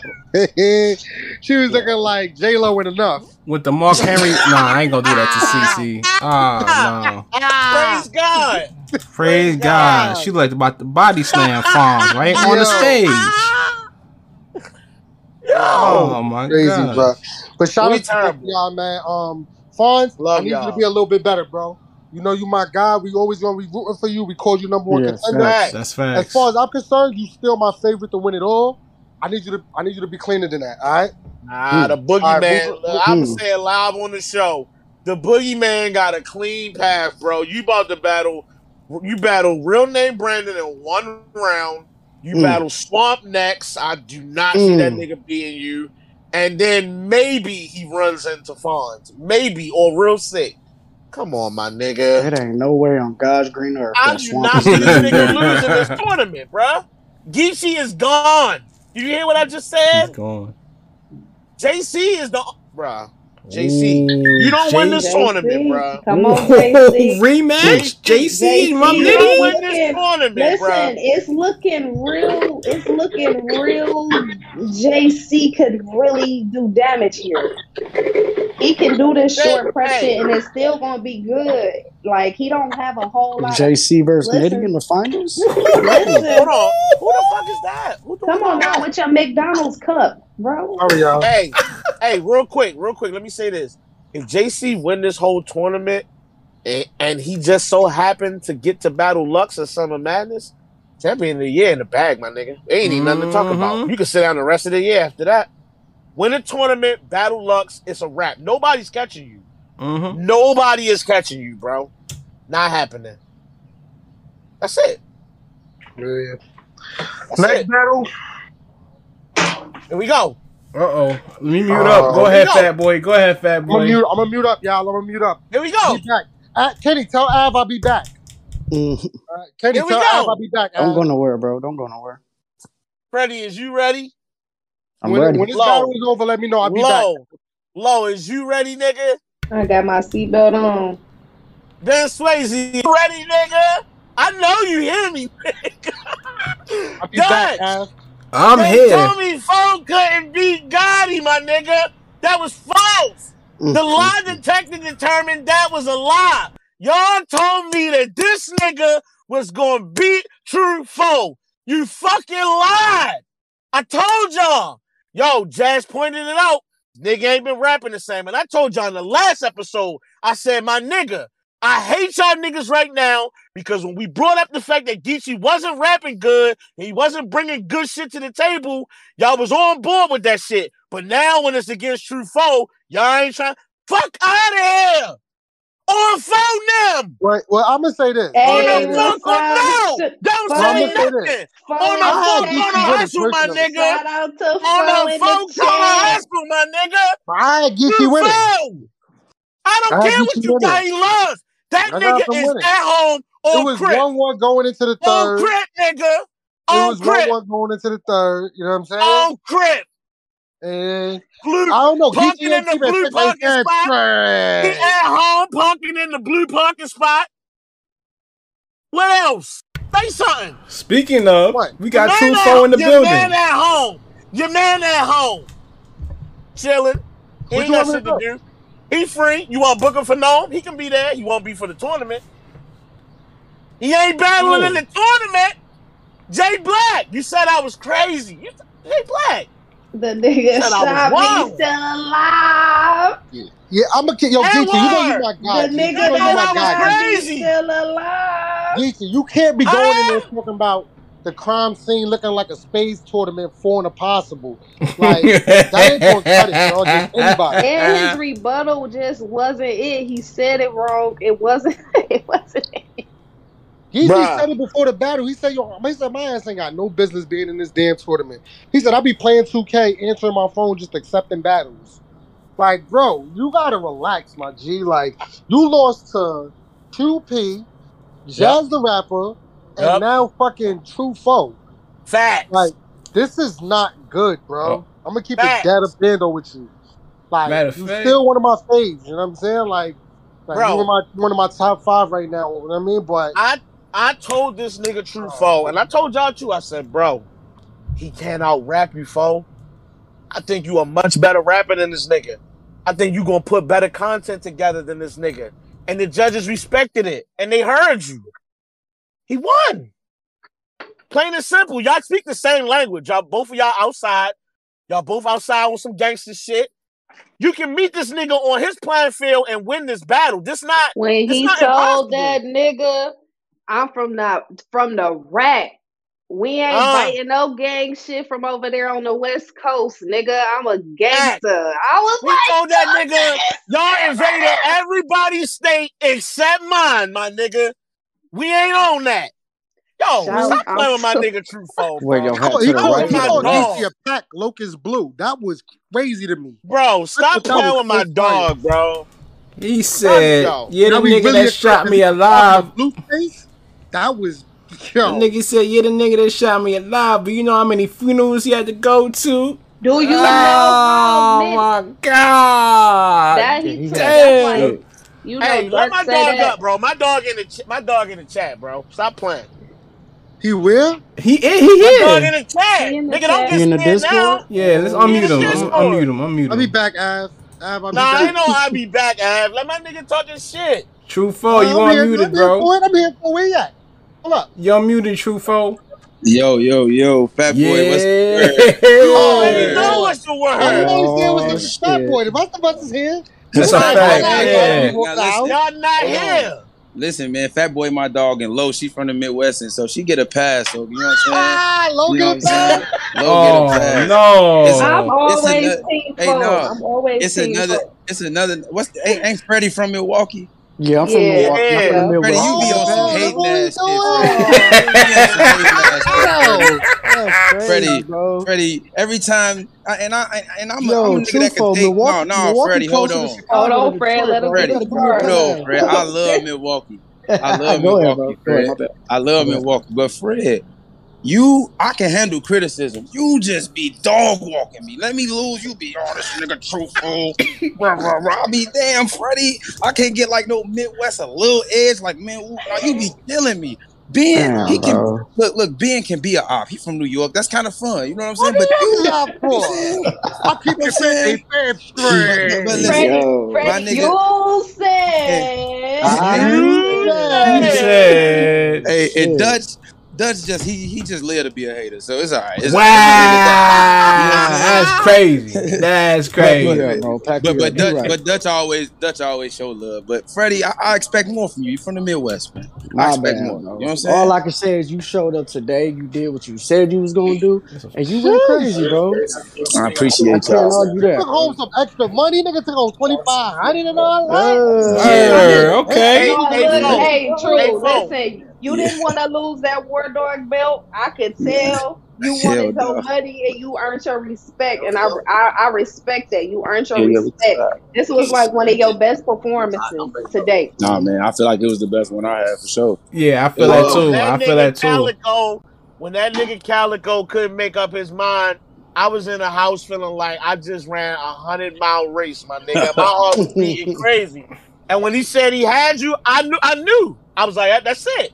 she was looking like J-Lo with enough. With the Mark Henry. Nah, I ain't going to do that to C C. Oh, no. Praise God. Praise, Praise God. God. She looked about the body slam farm right Yo. on the stage. Yo. Oh, my Crazy, God. Bro. But shout out to y'all, man. Um, Fonz, Love I need y'all. you to be a little bit better, bro. You know you my guy. We always gonna be rooting for you. We called you number one yes, contender. Facts. That's facts. As far as I'm concerned, you still my favorite to win it all. I need you to I need you to be cleaner than that, all right? Ah, mm. the boogeyman. Right, mm. I'm gonna say it live on the show. The boogeyman got a clean path, bro. You about to battle you battle real name Brandon in one round. You mm. battle Swamp next. I do not mm. see that nigga being you. And then maybe he runs into Fonz. Maybe, or real sick. Come on, my nigga. It ain't no way on God's green earth. I do not see this nigga losing this tournament, bruh. Geechi is gone. Do you hear what I just said? He's gone. J C is the... Bruh. J C. You don't J win this J tournament, bruh. Come on, J C. Rematch? J C and Rum Nitty. You don't win this tournament, listen, bruh. Listen, it's looking real. It's looking real. J C could really do damage here. He can do this short pressure, and it's still going to be good. Like, he don't have a whole lot J C versus Nitty in the finals? Listen. Hold on. Who the fuck is that? Who the Come fuck on now with your McDonald's cup, bro. Sorry, y'all. Hey, hey, real quick, real quick. Let me say this. If J C win this whole tournament, and, and he just so happened to get to battle Lux or Summer Madness, champion of the year in the bag, my nigga. There ain't even mm-hmm. nothing to talk about. You can sit down the rest of the year after that. Win a tournament, battle Lux, it's a wrap. Nobody's catching you. Mm-hmm. Nobody is catching you, bro. Not happening. That's it. Yeah. That's Next it. battle. Here we go. Uh-oh. Let me mute uh, up. Go ahead, fat boy. Go ahead, fat boy. I'm going to mute up, y'all. I'm going to mute up. Here we go. Uh, Kenny, tell Av I'll be back. Mm-hmm. uh, Kenny, Here tell Av I'll be back. Av. Don't go nowhere, bro. Don't go nowhere. Freddy, is you ready? I'm when, ready. When this Low. battle is over, let me know. I'll be Low. back. Low, is you ready, nigga? I got my seatbelt on. Ben Swayze, you ready, nigga? I know you hear me, nigga. I'll be Dutch. back, Av. I'm they here. They told me Foe couldn't beat Gotti, my nigga. That was false. The lie detector determined that was a lie. Y'all told me that this nigga was gonna beat Tru Foe. You fucking lied. I told y'all. Yo, Jazz pointed it out. Nigga ain't been rapping the same. And I told y'all in the last episode, I said, my nigga, I hate y'all niggas right now because when we brought up the fact that Geechi wasn't rapping good and he wasn't bringing good shit to the table, y'all was on board with that shit. But now when it's against Tru Foe, y'all ain't trying. Fuck out of here! Or phone them! Wait, well, I'm gonna say this. Hey, on the phone, no! To, Don't say nothing! Say on the phone, phone hustle, my nigga! On the phone, phone hustle, my nigga! I ain't Geechi with it. I don't I care what you got, he loves! That I nigga is winning. at home on It was crit. one one going into the third. On crit, nigga. On it was crit. one one going into the third. You know what I'm saying? On crit. And blue, I don't know. Punking in the blue pocket like spot. Trash. He at home punking in the blue pocket spot. What else? Say something. Speaking of, what? we got Tru Foe in the your building. Your man at home. Your man at home. Chilling. He ain't got shit to do. He free. You want to book him for no? He can be there. He won't be for the tournament. He ain't battling Ooh. in the tournament. Jay Black, you said I was crazy. You Jay Black. The nigga shot me still alive. Yeah, yeah I'm going to kill. Yo, Geechi, you know you my guy. The nigga you know you my guy. Crazy. Still alive. Geechi, you can't be going in there talking about the crime scene looking like a space tournament for an impossible. Like, that ain't gonna cut it, bro. Just anybody. And his rebuttal just wasn't it. He said it wrong. It wasn't it. wasn't it. He, he said it before the battle. He said, yo, he said, my ass ain't got no business being in this damn tournament. He said, I be playing two K, answering my phone, just accepting battles. Like, bro, you gotta relax, my G. Like, you lost to Q P, Jazz yep. the Rapper, and yep. now fucking Tru Foe. Facts. Like, this is not good, bro. Oh. I'm gonna keep Facts. it dead up dando with you. Like, you're still one of my faves, you know what I'm saying? Like, like bro, you're my, one of my top five right now, you know what I mean? But I I told this nigga Tru Foe, and I told y'all too, I said, bro, he can't out-rap you, Foe. I think you a much better rapper than this nigga. I think you gonna put better content together than this nigga. And the judges respected it, and they heard you. He won. Plain and simple. Y'all speak the same language. Y'all both of y'all outside. Y'all both outside on some gangster shit. You can meet this nigga on his playing field and win this battle. This not when he not told impossible. that nigga, I'm from the from the rack. We ain't uh, biting no gang shit from over there on the West Coast, nigga. I'm a gangster. I was we like, told that nigga, y'all invaded everybody's state except mine, my nigga. We ain't on that. Yo, Shout stop playing with my so... nigga Tru Foe. Wait, yo, oh, he called Geechi a pack locust blue. That was crazy to me, bro. Stop playing with my dog, funny. bro. He said, yo, "Yeah, the nigga really that shot me alive." Blue face. That was. Yo. The nigga said, yeah, the nigga that shot me alive, but you know how many funerals he had to go to? Do you oh, know? Oh, my God. That he Damn. Like, you know, hey, let my dog that. up, bro. My dog in the ch my dog in the chat, bro. Stop playing. He will? He is. He is. My dog in the chat. In the nigga, chat. Don't get in the Discord now. Yeah, let's unmute him. I'm, unmute him. Unmute him. I'll be back, Av. Av I'll be nah, back. I know I'll be back, Av. Let my nigga talk his shit. Tru Foe, you unmuted, bro. I'm here for where you at? Hold up. Yo, muted Tru Foe. Yo, yo, yo, fat yeah. boy, what's the word? Oh, you know what's the word? I know what's the was the fat boy. The rest of us is here. That's, That's a fact. Yeah. Y'all not here. Listen, man, fat boy, my dog, and Lo, she from the Midwest, and so she get a pass. So you know what I'm saying? Ah, Lo, you know get, a pass. Lo oh, get a pass. No, it's, I'm always it's team hey, no, I'm always it's team another. Folk. It's another. What's the, ain't, ain't Freddy from Milwaukee? Yeah, I'm from yeah, Milwaukee. Yeah. I'm from Milwaukee. Freddy, you be on some hating ass shit. Freddy, Freddy, Freddy, every time, I, and I and I'm Yo, a nigga that can take. No, no, Freddy, hold on. Hold on, Fred. Let him Freddy, hold on, Fred. I love Milwaukee. I love Milwaukee, Fred. I love Milwaukee, but Fred, you, I can handle criticism. You just be dog walking me. Let me lose. You be honest, nigga, truthful. Rah, rah, rah. I be damn, Freddy. I can't get like no Midwest a little edge. Like, man, you be killing me. Ben, damn, he can bro. look. Look, Ben can be a op. He from New York. That's kind of fun. You know what I'm saying? What but you op for? I keep saying, Fred, you said. I said. Hey, and Dutch. Dutch just he he just lived to be a hater, so it's all right. It's wow, that's crazy. That's crazy. But but, but, but Dutch, right. but Dutch always Dutch always show love. But Freddy, I, I expect more from you. You're from the Midwest, man. I expect bad, more. Bro. You know what I'm saying? All I can say is you showed up today. You did what you said you was gonna do, and you went crazy, bro. I appreciate y'all. You took home some extra money, nigga. Took home twenty five hundred and all that. Yeah, okay. Hey, hey, hey Tru, listen. You didn't want to lose that war dog belt. I could tell you wanted your money and you earned your respect. And I, I, I respect that. You earned your respect. This was like one of your best performances today. Nah, man. I feel like it was the best one I had for sure. Yeah, I feel that too. I feel that too. Calico, when that nigga Calico couldn't make up his mind, I was in the house feeling like I just ran a hundred mile race, my nigga. My heart was beating crazy. And when he said he had you, I knew. I knew. I was like, that's it.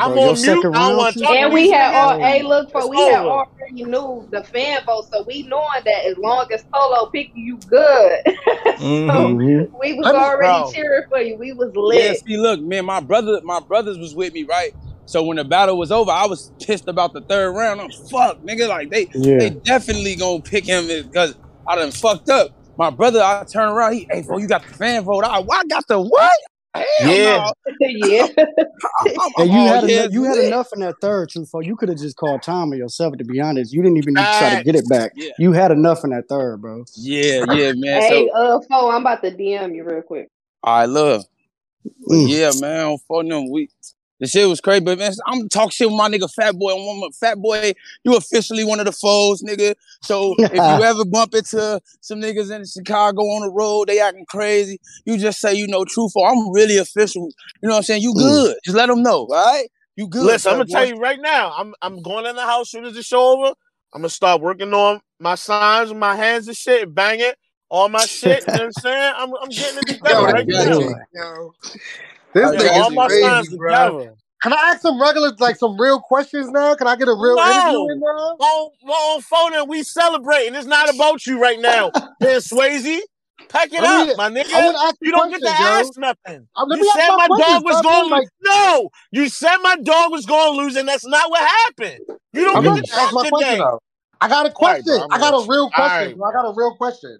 I'm Bro, on mute. I want to talk and we had all. Hey, look for it's we over. had already knew the fan vote, so we knowing that as long as Polo pick you, you good. mm-hmm. So we was I'm already proud. cheering for you. We was lit. Yeah, see, look, man, my brother, my brothers was with me, right? So when the battle was over, I was pissed about the third round. I'm fucked, nigga. Like they, yeah. they definitely gonna pick him because I done fucked up. My brother, I turn around. He, hey, bro, you got the fan vote. I, I got the what? Hell yeah, no. yeah. I'm, I'm, I'm you, had enough, you had enough in that third, Tru Foe. You could have just called time on yourself. To be honest, you didn't even need to try to get it back. Yeah. You had enough in that third, bro. Yeah, yeah, man. Hey, so, uh, Foe, I'm about to D M you real quick. I love. Mm. Yeah, man. For them weeks, the shit was crazy. But man, I'm talking shit with my nigga Fat Boy. One Fat Boy, you officially one of the foes, nigga. So if you ever bump into some niggas in Chicago on the road, they acting crazy. You just say, you know, Tru Foe. I'm really official. You know what I'm saying? You good. Mm. Just let them know, all right? You good. Listen, I'm gonna boy. tell you right now. I'm I'm going in the house soon as the show over. I'm gonna start working on my signs, my hands and shit, bang it, all my shit. You know what I'm saying? I'm I'm getting it together right now. This nigga all my signs together. Can I ask some regular, like some real questions now? Can I get a real no. interview in now? On, on phone and we celebrating. It's not about you right now, Ben Swayze. Pack it I mean, up, my nigga. You don't get to yo. ask nothing. I mean, you said my, my dog was going to lose. Like... No, you said my dog was going to lose, and that's not what happened. You don't I mean, get to ask my question out. I got a question. Right, bro, I got a real question. Right, I got a real question.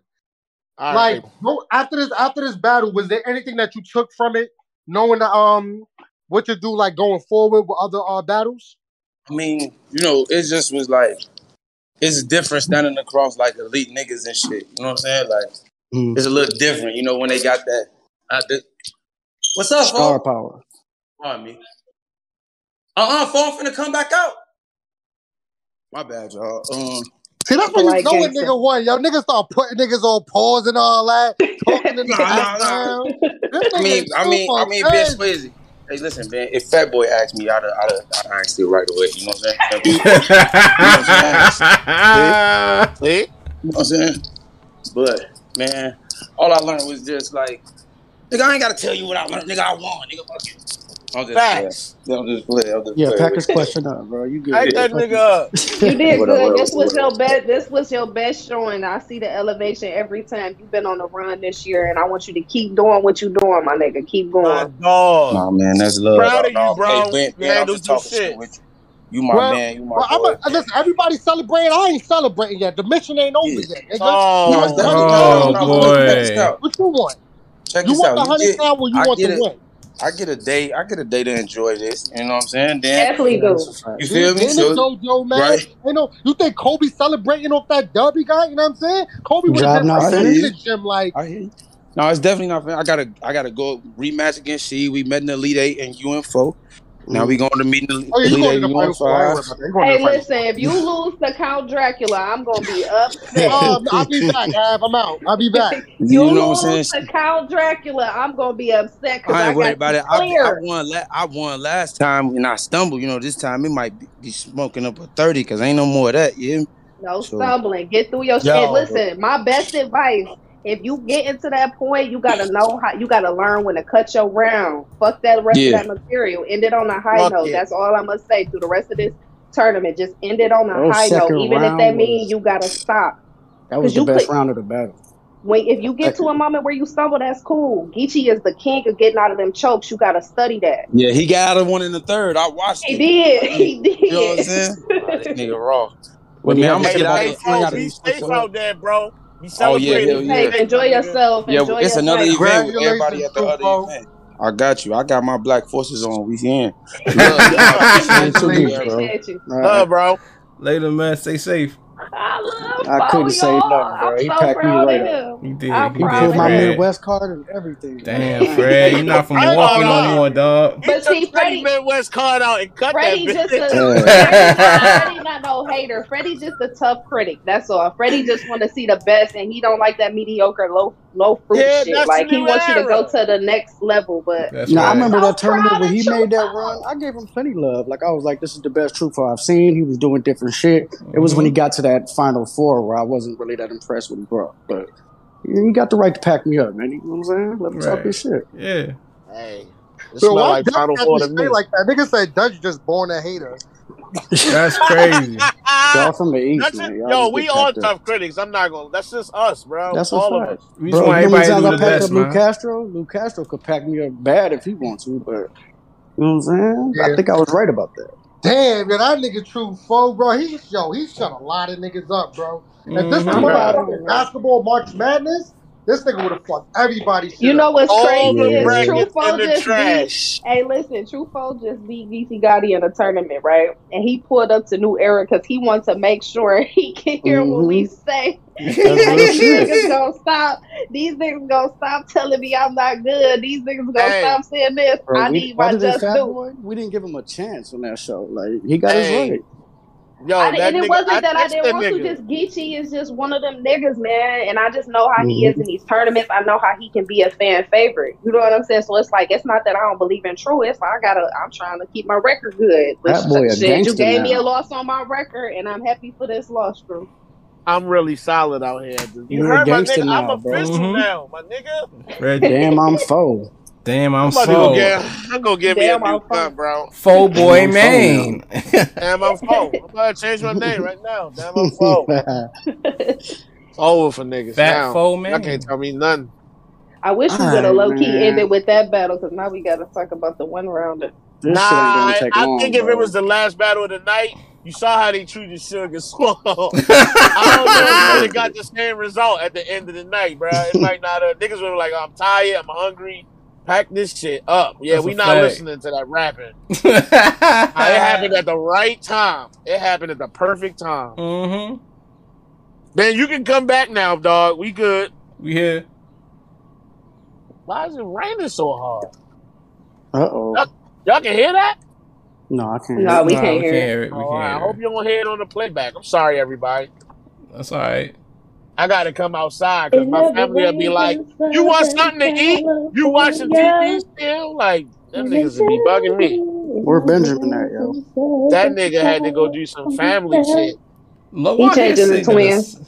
Right, like bro, after this, after this battle, was there anything that you took from it, knowing that um. what you do, like, going forward with other uh, battles? I mean, you know, it just was like, it's different standing across like elite niggas and shit. You know what I'm saying? Like, mm. it's a little different, you know, when they got that. Uh, the, what's up, Star power. Pardon me. Uh-uh, phone finna come back out. My bad, y'all. Um, See, that's when you know what nigga want. Y'all niggas start putting niggas on pause and all that. Talking to niggas. nah, nah, nah. I mean, I mean, I mean, Ben Swayze. Hey, listen, man, if Fat Boy asked me, I'd I ain't still right away. You know what I'm saying? You know what I'm saying? You know what I'm saying? But, man, all I learned was just like, nigga, I ain't got to tell you what I learned. Nigga, I won. Nigga, fuck you. I'll just Facts. Play. I'll just play. I'll just yeah, play. Pack his question up, bro. You good? Pack that nigga up. You did good. This was your best. This was your best showing. I see the elevation every time. You've been on the run this year, and I want you to keep doing what you're doing, my nigga. Keep going. My dog. Nah, man, that's love. Proud of you, bro. Hey, Ben, man, man, do shit. With you. You my well, man, you my well, boy. A, listen, everybody celebrating. I ain't celebrating yet. The mission ain't over yeah. yet. Nigga. Oh, oh, oh boy. What you want? Check you want out. The honey now, or you I want the win? I get a day. I get a day to enjoy this. You know what I'm saying? Then, definitely do. You feel me? So, JoJo, man. Right? You know, you think Kobe celebrating off that dub he got? You know what I'm saying? Kobe would have been like in the gym, like. I hear you. No, it's definitely not. I gotta, I gotta go rematch against Sheed. We met in the Elite Eight and U N F O. Now we going to meet in the oh, Elite Eight U N F O. Hey, listen, if you lose to Count Dracula, I'm gonna be upset. um, I'll be back, Av. I'm out. I'll be back. you, you know lose what I'm saying? To Count Dracula, I'm gonna be upset. Cause I ain't I worried about it. I, I won. La- I won last time, and I stumbled. You know, this time it might be smoking up a thirty, cause ain't no more of that. Yeah. No so, stumbling. Get through your yo, shit. Listen, my best advice. If you get into that point, you gotta know how. You gotta learn when to cut your round. Fuck that rest yeah. of that material. End it on a high Fuck note. It. That's all I must say through the rest of this tournament. Just end it on a Those high note, even if that means you gotta stop. That was the best could, round of the battle. When if you get to a moment where you stumble, that's cool. Geechi is the king of getting out of them chokes. You gotta study that. Yeah, he got out of one in the third. I watched. He it. did. He did. You know what I'm saying? oh, that nigga raw. But man, I'm gonna get out of there. Be safe out there, bro. Oh yeah, hell yeah! Enjoy yourself. Yeah, enjoy it's yourself. Another event with everybody at the other event. I got you. I got my Black Forces on weekend. Love, I appreciate you, bro. Appreciate you. Love, bro. Later, man. Stay safe. I love. I couldn't say nothing, bro. I'm he so packed me right up. He did. I'm he pulled my Midwest card and everything. Damn, Fred, you're not from Milwaukee no more, dog. But see, Freddy Midwest card out and cut Freddy that. Just a, Freddy not no hater. Freddy just a tough critic. That's all. Freddy just want to see the best, and he don't like that mediocre low low fruit yeah, shit. Like he wants you to go to the next level. But that's no, right. I remember that tournament when he made that run. I gave him plenty love. Like I was like, this is the best Tru Foe I've seen. He was doing different shit. Mm-hmm. It was when he got to that. That final four where I wasn't really that impressed with him, bro. But you got the right to pack me up, man. You know what I'm saying? Let me right. talk this shit. Yeah. Hey. It's so not like Dutch final four to me. Like that. Nigga said Dutch just born a hater. That's crazy. Y'all from the East, man. Y'all yo, we all tough up. critics. I'm not gonna. That's just us, bro. That's all of us. We just want everybody to do the best, man. Lou Castro, Lou Castro could pack me up bad if he wants to, but you know what I'm saying? Yeah. I think I was right about that. Damn, yeah, that nigga Tru Foe, bro. He yo, he shut a lot of niggas up, bro. If this mm-hmm. was basketball March Madness, this nigga would have fucked everybody. You know what's up. crazy? Is Tru Foe just trash. Beat, hey, listen, Tru Foe just beat Geechi Gotti in a tournament, right? And he pulled up to New Era because he wants to make sure he can hear mm-hmm. what we say. These niggas gonna stop. These niggas gonna stop telling me I'm not good. These niggas gonna hey, stop saying this. Bro, I we, need my just do. We didn't give him a chance on that show. Like he got hey. his right. Yo, I, that and nigga, it wasn't I that I didn't want nigga. to. Just Geechi is just one of them niggas, man. And I just know how mm-hmm. he is in these tournaments. I know how he can be a fan favorite. You know what I'm saying? So it's like it's not that I don't believe in Tru. It's like I gotta. I'm trying to keep my record good. That boy shit, a gangster you gave now. me a loss on my record, and I'm happy for this loss, Tru. I'm really solid out here. Dude. You You're heard my nigga. Now, I'm official mm-hmm. now, my nigga. Red, damn, I'm foe. Damn, I'm foe. I'm gonna give me a new gun, bro. Foe boy, man. Damn, I'm foe. I'm gonna change my name right now. Damn, I'm foe. Over for niggas. Fat foe, man. I can't tell me nothing. I wish we would have low key ended with that battle because now we gotta talk about the one rounder. This nah, I, I long, think bro. if it was the last battle of the night, you saw how they treated Suge Swamp. I don't know if they got the same result at the end of the night, bro. It might not. Uh, niggas were like, I'm tired, I'm hungry. Pack this shit up. Yeah, we not listening to that rapping. It happened at the right time. It happened at the perfect time. Mm-hmm. Man, you can come back now, dog. We good. We here. Why is it raining so hard? Uh-oh. Y'all, y'all can hear that? No, I can't. No, we no, can't, we hear, can't it. hear it. We oh, can't I hear hope it. you don't hear it on the playback. I'm sorry, everybody. That's all right. I got to come outside because my family will be like, you want something to eat? You watching T V still? Like, them niggas will be bugging me. Where Benjamin at, yo? That nigga had to go do some family shit. He changing the twins.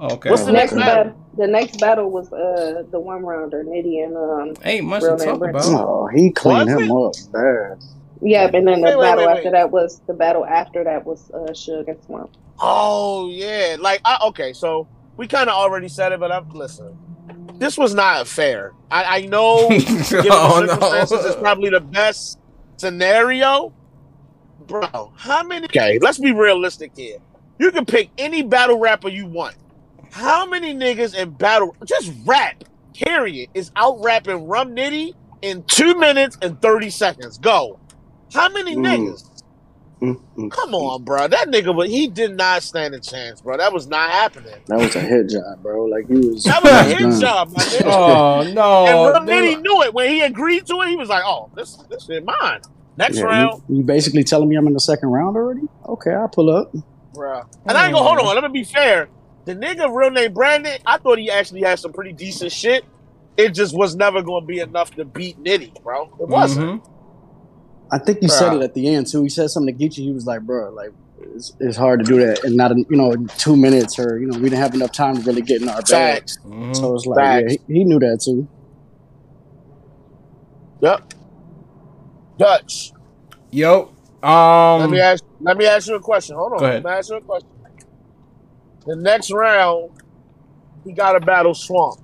Okay. What's the next battle? The next battle was uh the one rounder, Nitty and um. Ain't much to talk about. Oh, he cleaned him up bad. Yeah, and then the battle after that was the battle after that was uh Suge and Swamp. Oh yeah, like I, okay, so. We kind of already said it, but I'm listen. This was not fair. I, I know, given oh, the circumstances, no. It's probably the best scenario, bro. How many? Okay, let's be realistic here. You can pick any battle rapper you want. How many niggas in battle just rap? Period is out rapping Rum Nitty in two minutes and thirty seconds. Go. How many mm. niggas? Mm-hmm. Come on, bro. That nigga, but he did not stand a chance, bro. That was not happening. That was a hit job, bro. Like he was. That was a hit done. job, my nigga. Oh no! And then he knew it when he agreed to it. He was like, "Oh, this this is mine." Next yeah, round. You, you basically telling me I'm in the second round already? Okay, I'll pull up, bro. And I ain't gonna hold on. Let me be fair. The nigga, real name Brandon. I thought he actually had some pretty decent shit. It just was never gonna be enough to beat Nitty, bro. It wasn't. Mm-hmm. I think he said it at the end too. He said something to Geechi. He was like, "Bro, like it's, it's hard to do that, and not in, you know in two minutes or you know we didn't have enough time to really get in our bags." Mm-hmm. So it's like yeah, he, he knew that too. Yep. Dutch. Yo. Um. Let me ask. Let me ask you a question. Hold on. Go ahead. Let me ask you a question. The next round, he got to battle Swamp.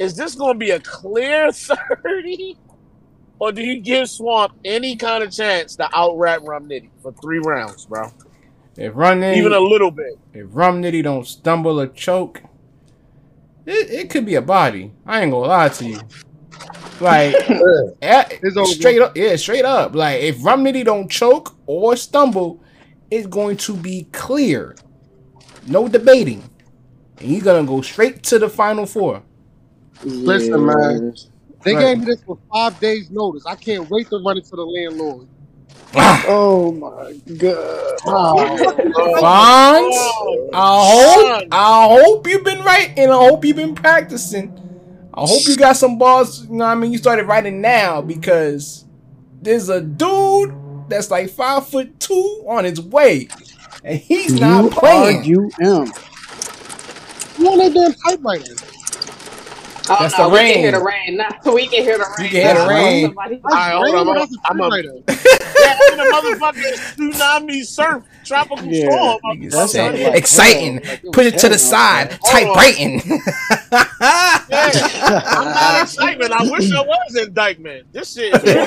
Is this going to be a clear thirty? Or do you give Swamp any kind of chance to out-rap Rum Nitty for three rounds, bro? If Rum Nitty... Even a little bit. If Rum Nitty don't stumble or choke, it, it could be a body. I ain't gonna lie to you. Like, at, straight up, yeah, straight up. Like, if Rum Nitty don't choke or stumble, it's going to be clear. No debating. And he's gonna go straight to the final four. Yeah. Listen, man. They right. gave me this for five days' notice. I can't wait to run it to the landlord. Oh my god! Oh. Fonz, I hope I hope you've been writing. I hope you've been practicing. I hope you got some balls. You know what I mean? You started writing now because there's a dude that's like five foot two on his way, and he's not playing. You am. You on that damn typewriter? Oh, That's no, the we rain. Can hear the rain. Nah, we can hear the rain. You can hear the rain. Somebody... All right, hold on. Hold on. I'm up. Yeah, I'm in a motherfucking tsunami surf tropical yeah. storm. Like, exciting. Like, Put it, it to the side. Type writing. Yeah. I'm not excitement. I wish I was indictment. This shit is reeking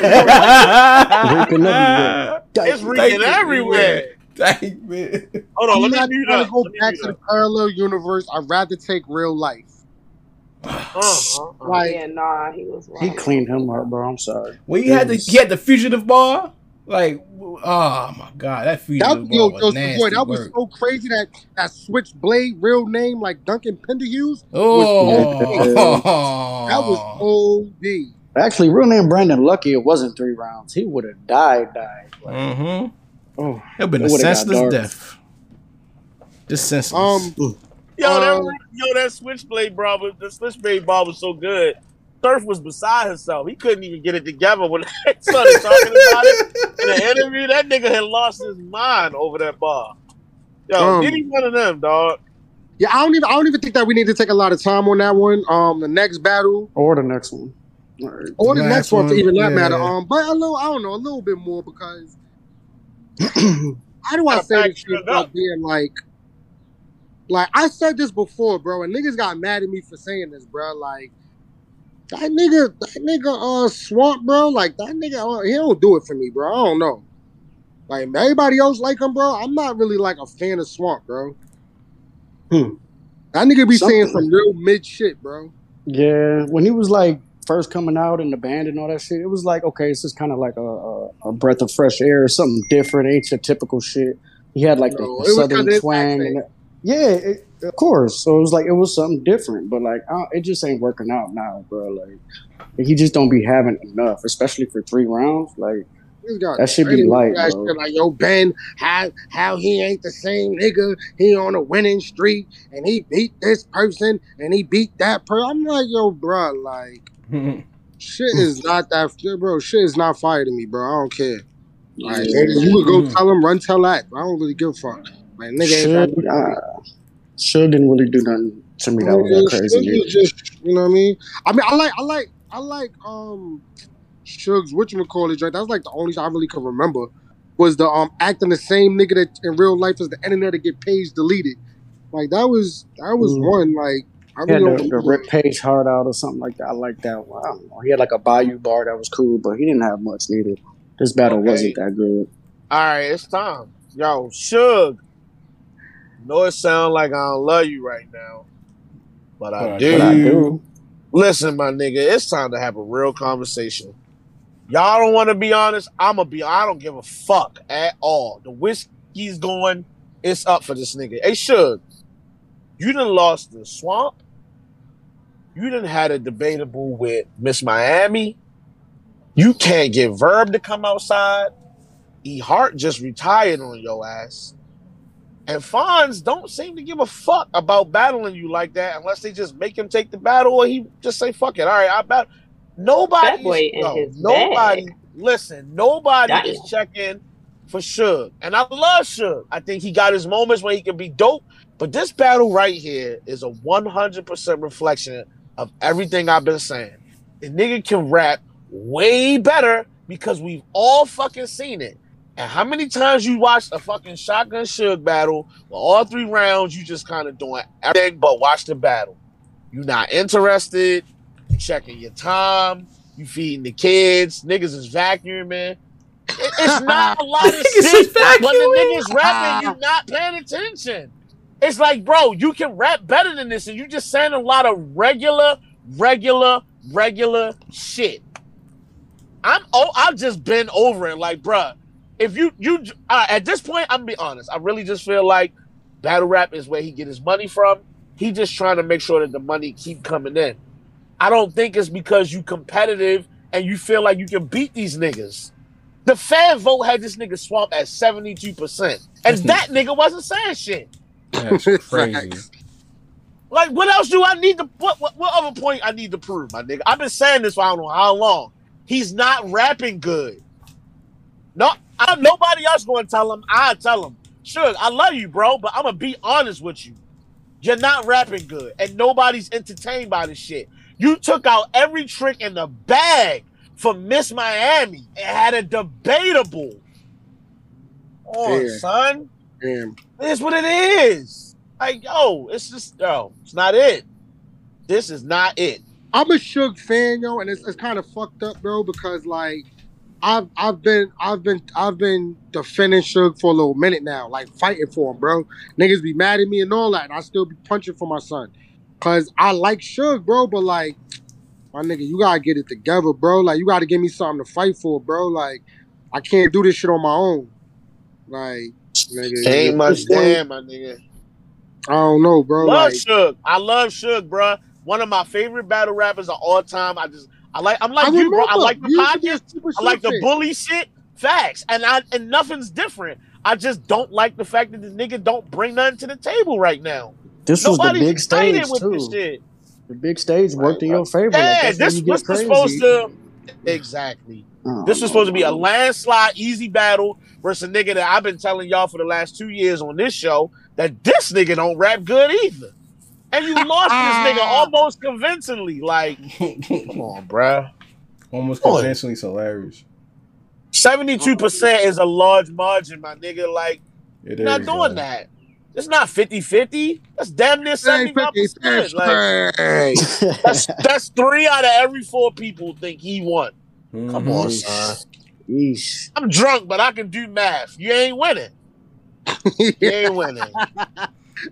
everywhere. It's reeking everywhere. Indictment. Hold on. Let me not go back to the parallel universe. I'd rather take real life. Uh, uh, like, yeah, nah, he was wrong. He cleaned him up, bro. I'm sorry. When he had the he had the fugitive bar, like, oh my god, that fugitive that, bar yo, was yo, nasty boy, That work. was so crazy that that switchblade real name like Duncan Penderhughes. Oh, was oh. that was O D. Actually, real name Brandon Lucky. It wasn't three rounds. He would have died, died. Like, mm-hmm. Oh, it'd been it a senseless death. Just senseless. Um. Ooh. Yo, um, that yo, that switchblade ball was the switchblade ball was so good. Surf was beside himself. He couldn't even get it together when I started talking about it in an interview. That nigga had lost his mind over that ball. Yo, um, any one of them, dog. Yeah, I don't even I don't even think that we need to take a lot of time on that one. Um, the next battle or the next one, or, or the, the next one, one for even yeah. that matter. Um, but a little, I don't know, a little bit more because how do I say this shit without being like. Like, I said this before, bro, and niggas got mad at me for saying this, bro. Like, that nigga, that nigga, uh, Swamp, bro, like, that nigga, uh, he don't do it for me, bro. I don't know. Like, everybody else like him, bro. I'm not really, like, a fan of Swamp, bro. Hmm. That nigga be Something. saying some real mid shit, bro. Yeah, when he was, like, first coming out in the band and all that shit, it was like, okay, it's just kind of like a, a, a breath of fresh air, something different, ain't your typical shit. He had like the, no, the southern twang. And that. Yeah, it, of course. So it was like, it was something different, but like, I, it just ain't working out now, bro. Like, he just don't be having enough, especially for three rounds. Like, that should be light, bro. Like, yo, Ben, how how he ain't the same nigga? He on a winning streak, and he beat this person, and he beat that person. I'm like, yo, bro, like, shit is not that, bro. Shit is not fire to me, bro. I don't care. Like, nigga, you could go tell him, run, tell that. I don't really give a fuck. Like, nigga, should, ain't uh, should didn't really do nothing to me. That was that crazy. Just, you know what I mean? I mean, I like, I like, I like, um. Suge's whatchamacallit, right? That was like the only shit I really could remember was the um acting the same nigga that in real life as the internet to get page deleted. Like that was that was mm. one like I really yeah, don't the, the rip page hard out or something like that. I like that one. I don't know. He had like a Bayou bar that was cool, but he didn't have much neither. This battle okay. wasn't that good. All right, it's time, yo, Suge. Know it sound like I don't love you right now, but I but do. But I do. Listen, my nigga, it's time to have a real conversation. Y'all don't want to be honest. I'm going to be I don't give a fuck at all. The whiskey's going. It's up for this nigga. Hey, Suge, you done lost the Swamp. You done had a debatable with Miss Miami. You can't get Verb to come outside. E Hart just retired on your ass. And Fonz don't seem to give a fuck about battling you like that unless they just make him take the battle or he just say, fuck it. All right, I battle. Nobody, boy is, no, nobody, bag. listen, nobody that is checking for Suge. And I love Suge. I think he got his moments where he can be dope. But this battle right here is a one hundred percent reflection of everything I've been saying. The nigga can rap way better because we've all fucking seen it. And how many times you watched a fucking Shotgun Suge battle where all three rounds you just kind of doing everything but watch the battle. You're not interested. You checking your time. You feeding the kids. Niggas is vacuuming. It's not a lot of shit. When the niggas rapping, you're not paying attention. It's like, bro, you can rap better than this, and you just saying a lot of regular, regular, regular shit. I'm oh, I've just been over it. Like, bro, if you you uh, at this point, I'm gonna be honest. I really just feel like battle rap is where he get his money from. He just trying to make sure that the money keep coming in. I don't think it's because you competitive and you feel like you can beat these niggas. The fan vote had this nigga Swamp at seventy-two percent. And that nigga wasn't saying shit. That's crazy. Like, what else do I need to... What, what, what other point I need to prove, my nigga? I've been saying this for I don't know how long. He's not rapping good. No, I, nobody else going to tell him. I tell him, sure, I love you, bro, but I'm going to be honest with you. You're not rapping good. And nobody's entertained by this shit. You took out every trick in the bag for Miss Miami and had a debatable. Oh, damn. Son. Damn. It's what it is. Like, yo, it's just, yo, it's not it. This is not it. I'm a Suge fan, yo, and it's, it's kind of fucked up, bro, because like I've I've been I've been I've been defending Suge for a little minute now, like fighting for him, bro. Niggas be mad at me and all that, and I still be punching for my son. Cause I like Suge, bro, but like, my nigga, you gotta get it together, bro. Like, you gotta give me something to fight for, bro. Like, I can't do this shit on my own. Like, nigga, ain't much damn, my nigga. I don't know, bro. Love like, Suge, I love Suge, bro. One of my favorite battle rappers of all time. I just, I like, I'm like I you, bro. I like the podcast. I like the bully shit. Facts, and I and nothing's different. I just don't like the fact that this nigga don't bring nothing to the table right now. This Nobody's was the big stage too. This shit. The big stage worked in your favor. Yeah, like, this was supposed to exactly. Oh, this was supposed to be a landslide, easy battle versus a nigga that I've been telling y'all for the last two years on this show that this nigga don't rap good either, and you lost this nigga almost convincingly. Like, come on, bruh. Almost come convincingly, is hilarious. Seventy-two percent is a large margin, my nigga. Like, it you're is, not doing man. that. It's not fifty fifty. That's damn near seventy-five percent. Like, that's, that's three out of every four people think he won. Mm-hmm. Come on, son. Yeesh. I'm drunk, but I can do math. You ain't winning. You ain't winning.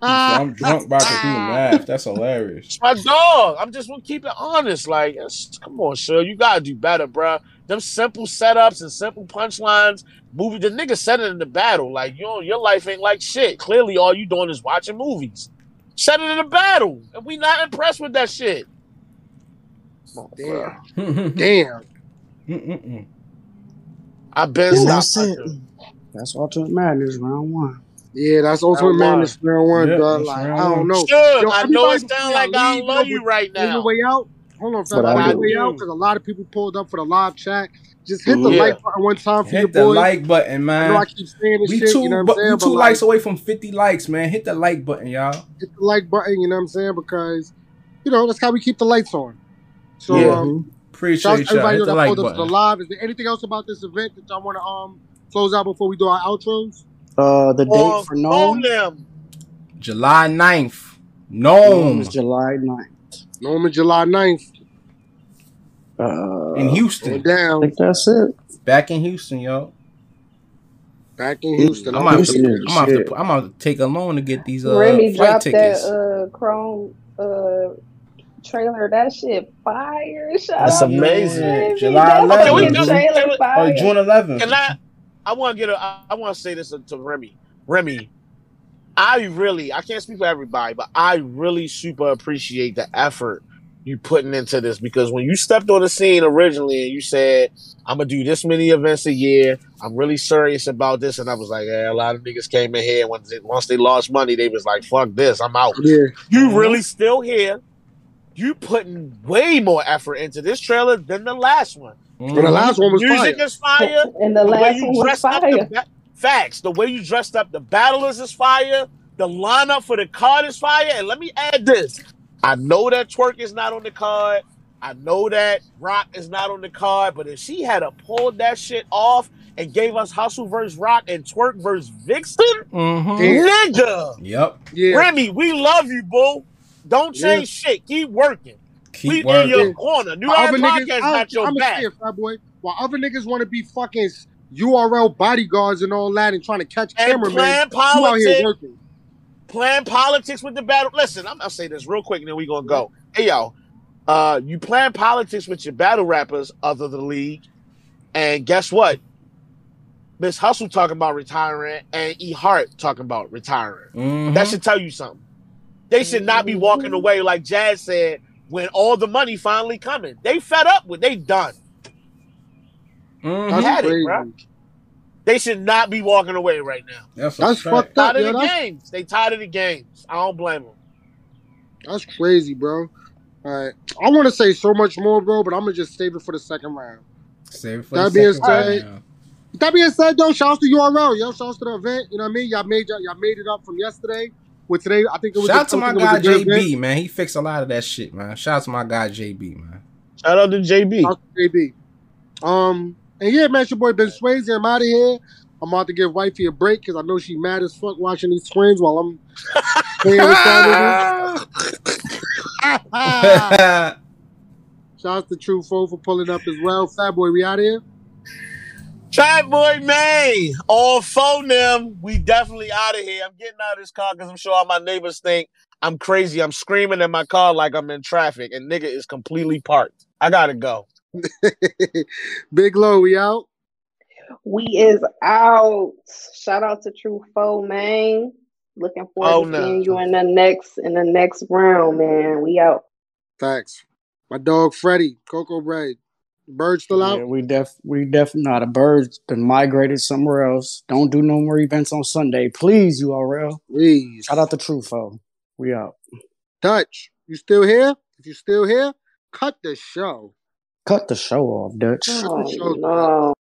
I'm drunk by computer math. That's hilarious. It's my dog. I'm just gonna keep it honest. Like, come on, sir. You gotta do better, bro. Them simple setups and simple punchlines. Movie. The nigga said it in the battle. Like, you know, your life ain't like shit. Clearly, all you doing is watching movies. Said it in the battle, and we not impressed with that shit. Oh, damn, damn. Mm-mm-mm. I been Ooh, that's it. That's Ultimate Madness round one. Yeah, that's Ultimate Madness round one, yeah, dog. Like, I don't know. Sure, yo, I know it sounds like I don't love you right now. Your way out. Hold on, fella. On your way out, because a lot of people pulled up for the live chat. Just hit the yeah. like button one time for hit your boy. Hit the like button, man. You know I keep saying this we shit, two, you know what I'm saying? We two but likes like, away from fifty likes, man. Hit the like button, y'all. Hit the like button, you know what I'm saying? Because, you know, that's how we keep the lights on. So, yeah. um, appreciate y'all. Hit the like button. To the live. Is there anything else about this event that y'all want to um close out before we do our outros? Uh, the oh, date for Gnome. July ninth. Gnome. Is July ninth. Gnome is July ninth. Uh, in Houston. Down. I think that's it. Back in Houston, yo. Back in Houston. I'm out to I'm out to take a loan to get these uh Remy flight tickets. That, uh, Chrome uh trailer, that shit fire. Shout that's out amazing. Remy. July eleventh. Or June eleventh. Can I I want to get a I, I want to say this to Remy. Remy, I really I can't speak for everybody, but I really super appreciate the effort you putting into this, because when you stepped on the scene originally and you said, I'm going to do this many events a year, I'm really serious about this. And I was like, yeah, a lot of niggas came in here. Once they, once they lost money, they was like, fuck this, I'm out. Yeah. You really still here. You putting way more effort into this trailer than the last one. Mm-hmm. But the last one was fire. Music is fire. And the last one was fire. Up the, facts. The way you dressed up the battlers is fire. The lineup for the card is fire. And let me add this. I know that Twerk is not on the card. I know that Rock is not on the card. But if she had a pulled that shit off and gave us Hustle versus Rock and Twerk versus Vixen, mm-hmm. nigga. Yep. Yeah. Remy, we love you, boo. Don't change yeah. shit. Keep working. Keep we working. In your corner. New York podcast got your I'm back. It, boy. While other niggas want to be fucking U R L bodyguards and all that and trying to catch cameramen, you out here working. Playing politics with the battle. Listen, I'm gonna say this real quick and then we're gonna go. Hey, yo, uh, you playing politics with your battle rappers other than the league. And guess what? Miss Hustle talking about retiring and E Hart talking about retiring. Mm-hmm. That should tell you something. They should not be walking away like Jazz said when all the money finally coming. They fed up with they done. Mm-hmm. They had it, bro. They should not be walking away right now. That's, that's fucked up. Tired yeah, of the that's... games. They tired of the games. I don't blame them. That's crazy, bro. All right, I want to say so much more, bro, but I'm gonna just save it for the second round. Save it for that the second said, round. Yeah. That being said, though, shouts to U R L, yo, shouts to the event. You know what I mean? Y'all made y'all, y'all made it up from yesterday. With today, I think it was. Shout out to my guy J B, man. He fixed a lot of that shit, man. Shout out to my guy J B, man. Shout out to J B. Shout out to J B. Um. And yeah, man, it's your boy Ben Swayze. I'm out of here. I'm about to give wifey a break because I know she mad as fuck watching these twins while I'm playing with Shout out to Tru Foe for pulling up as well. Fat Boy, we out of here. Fat Boy, man. All phone them. We definitely out of here. I'm getting out of this car because I'm sure all my neighbors think I'm crazy. I'm screaming in my car like I'm in traffic and nigga is completely parked. I got to go. Big Low, we out. We is out. Shout out to Tru Foe, man. Looking forward oh, to no. seeing you in the next in the next round, man. We out. Thanks. My dog Freddy, Coco Braid. Bird still out? Yeah, we def we definitely not. A bird's been migrated somewhere else. Don't do no more events on Sunday, please. U R L, please. Shout out to Tru Foe. We out. Dutch, you still here? If you still here, cut the show. Cut the show off, Dutch. Oh, no.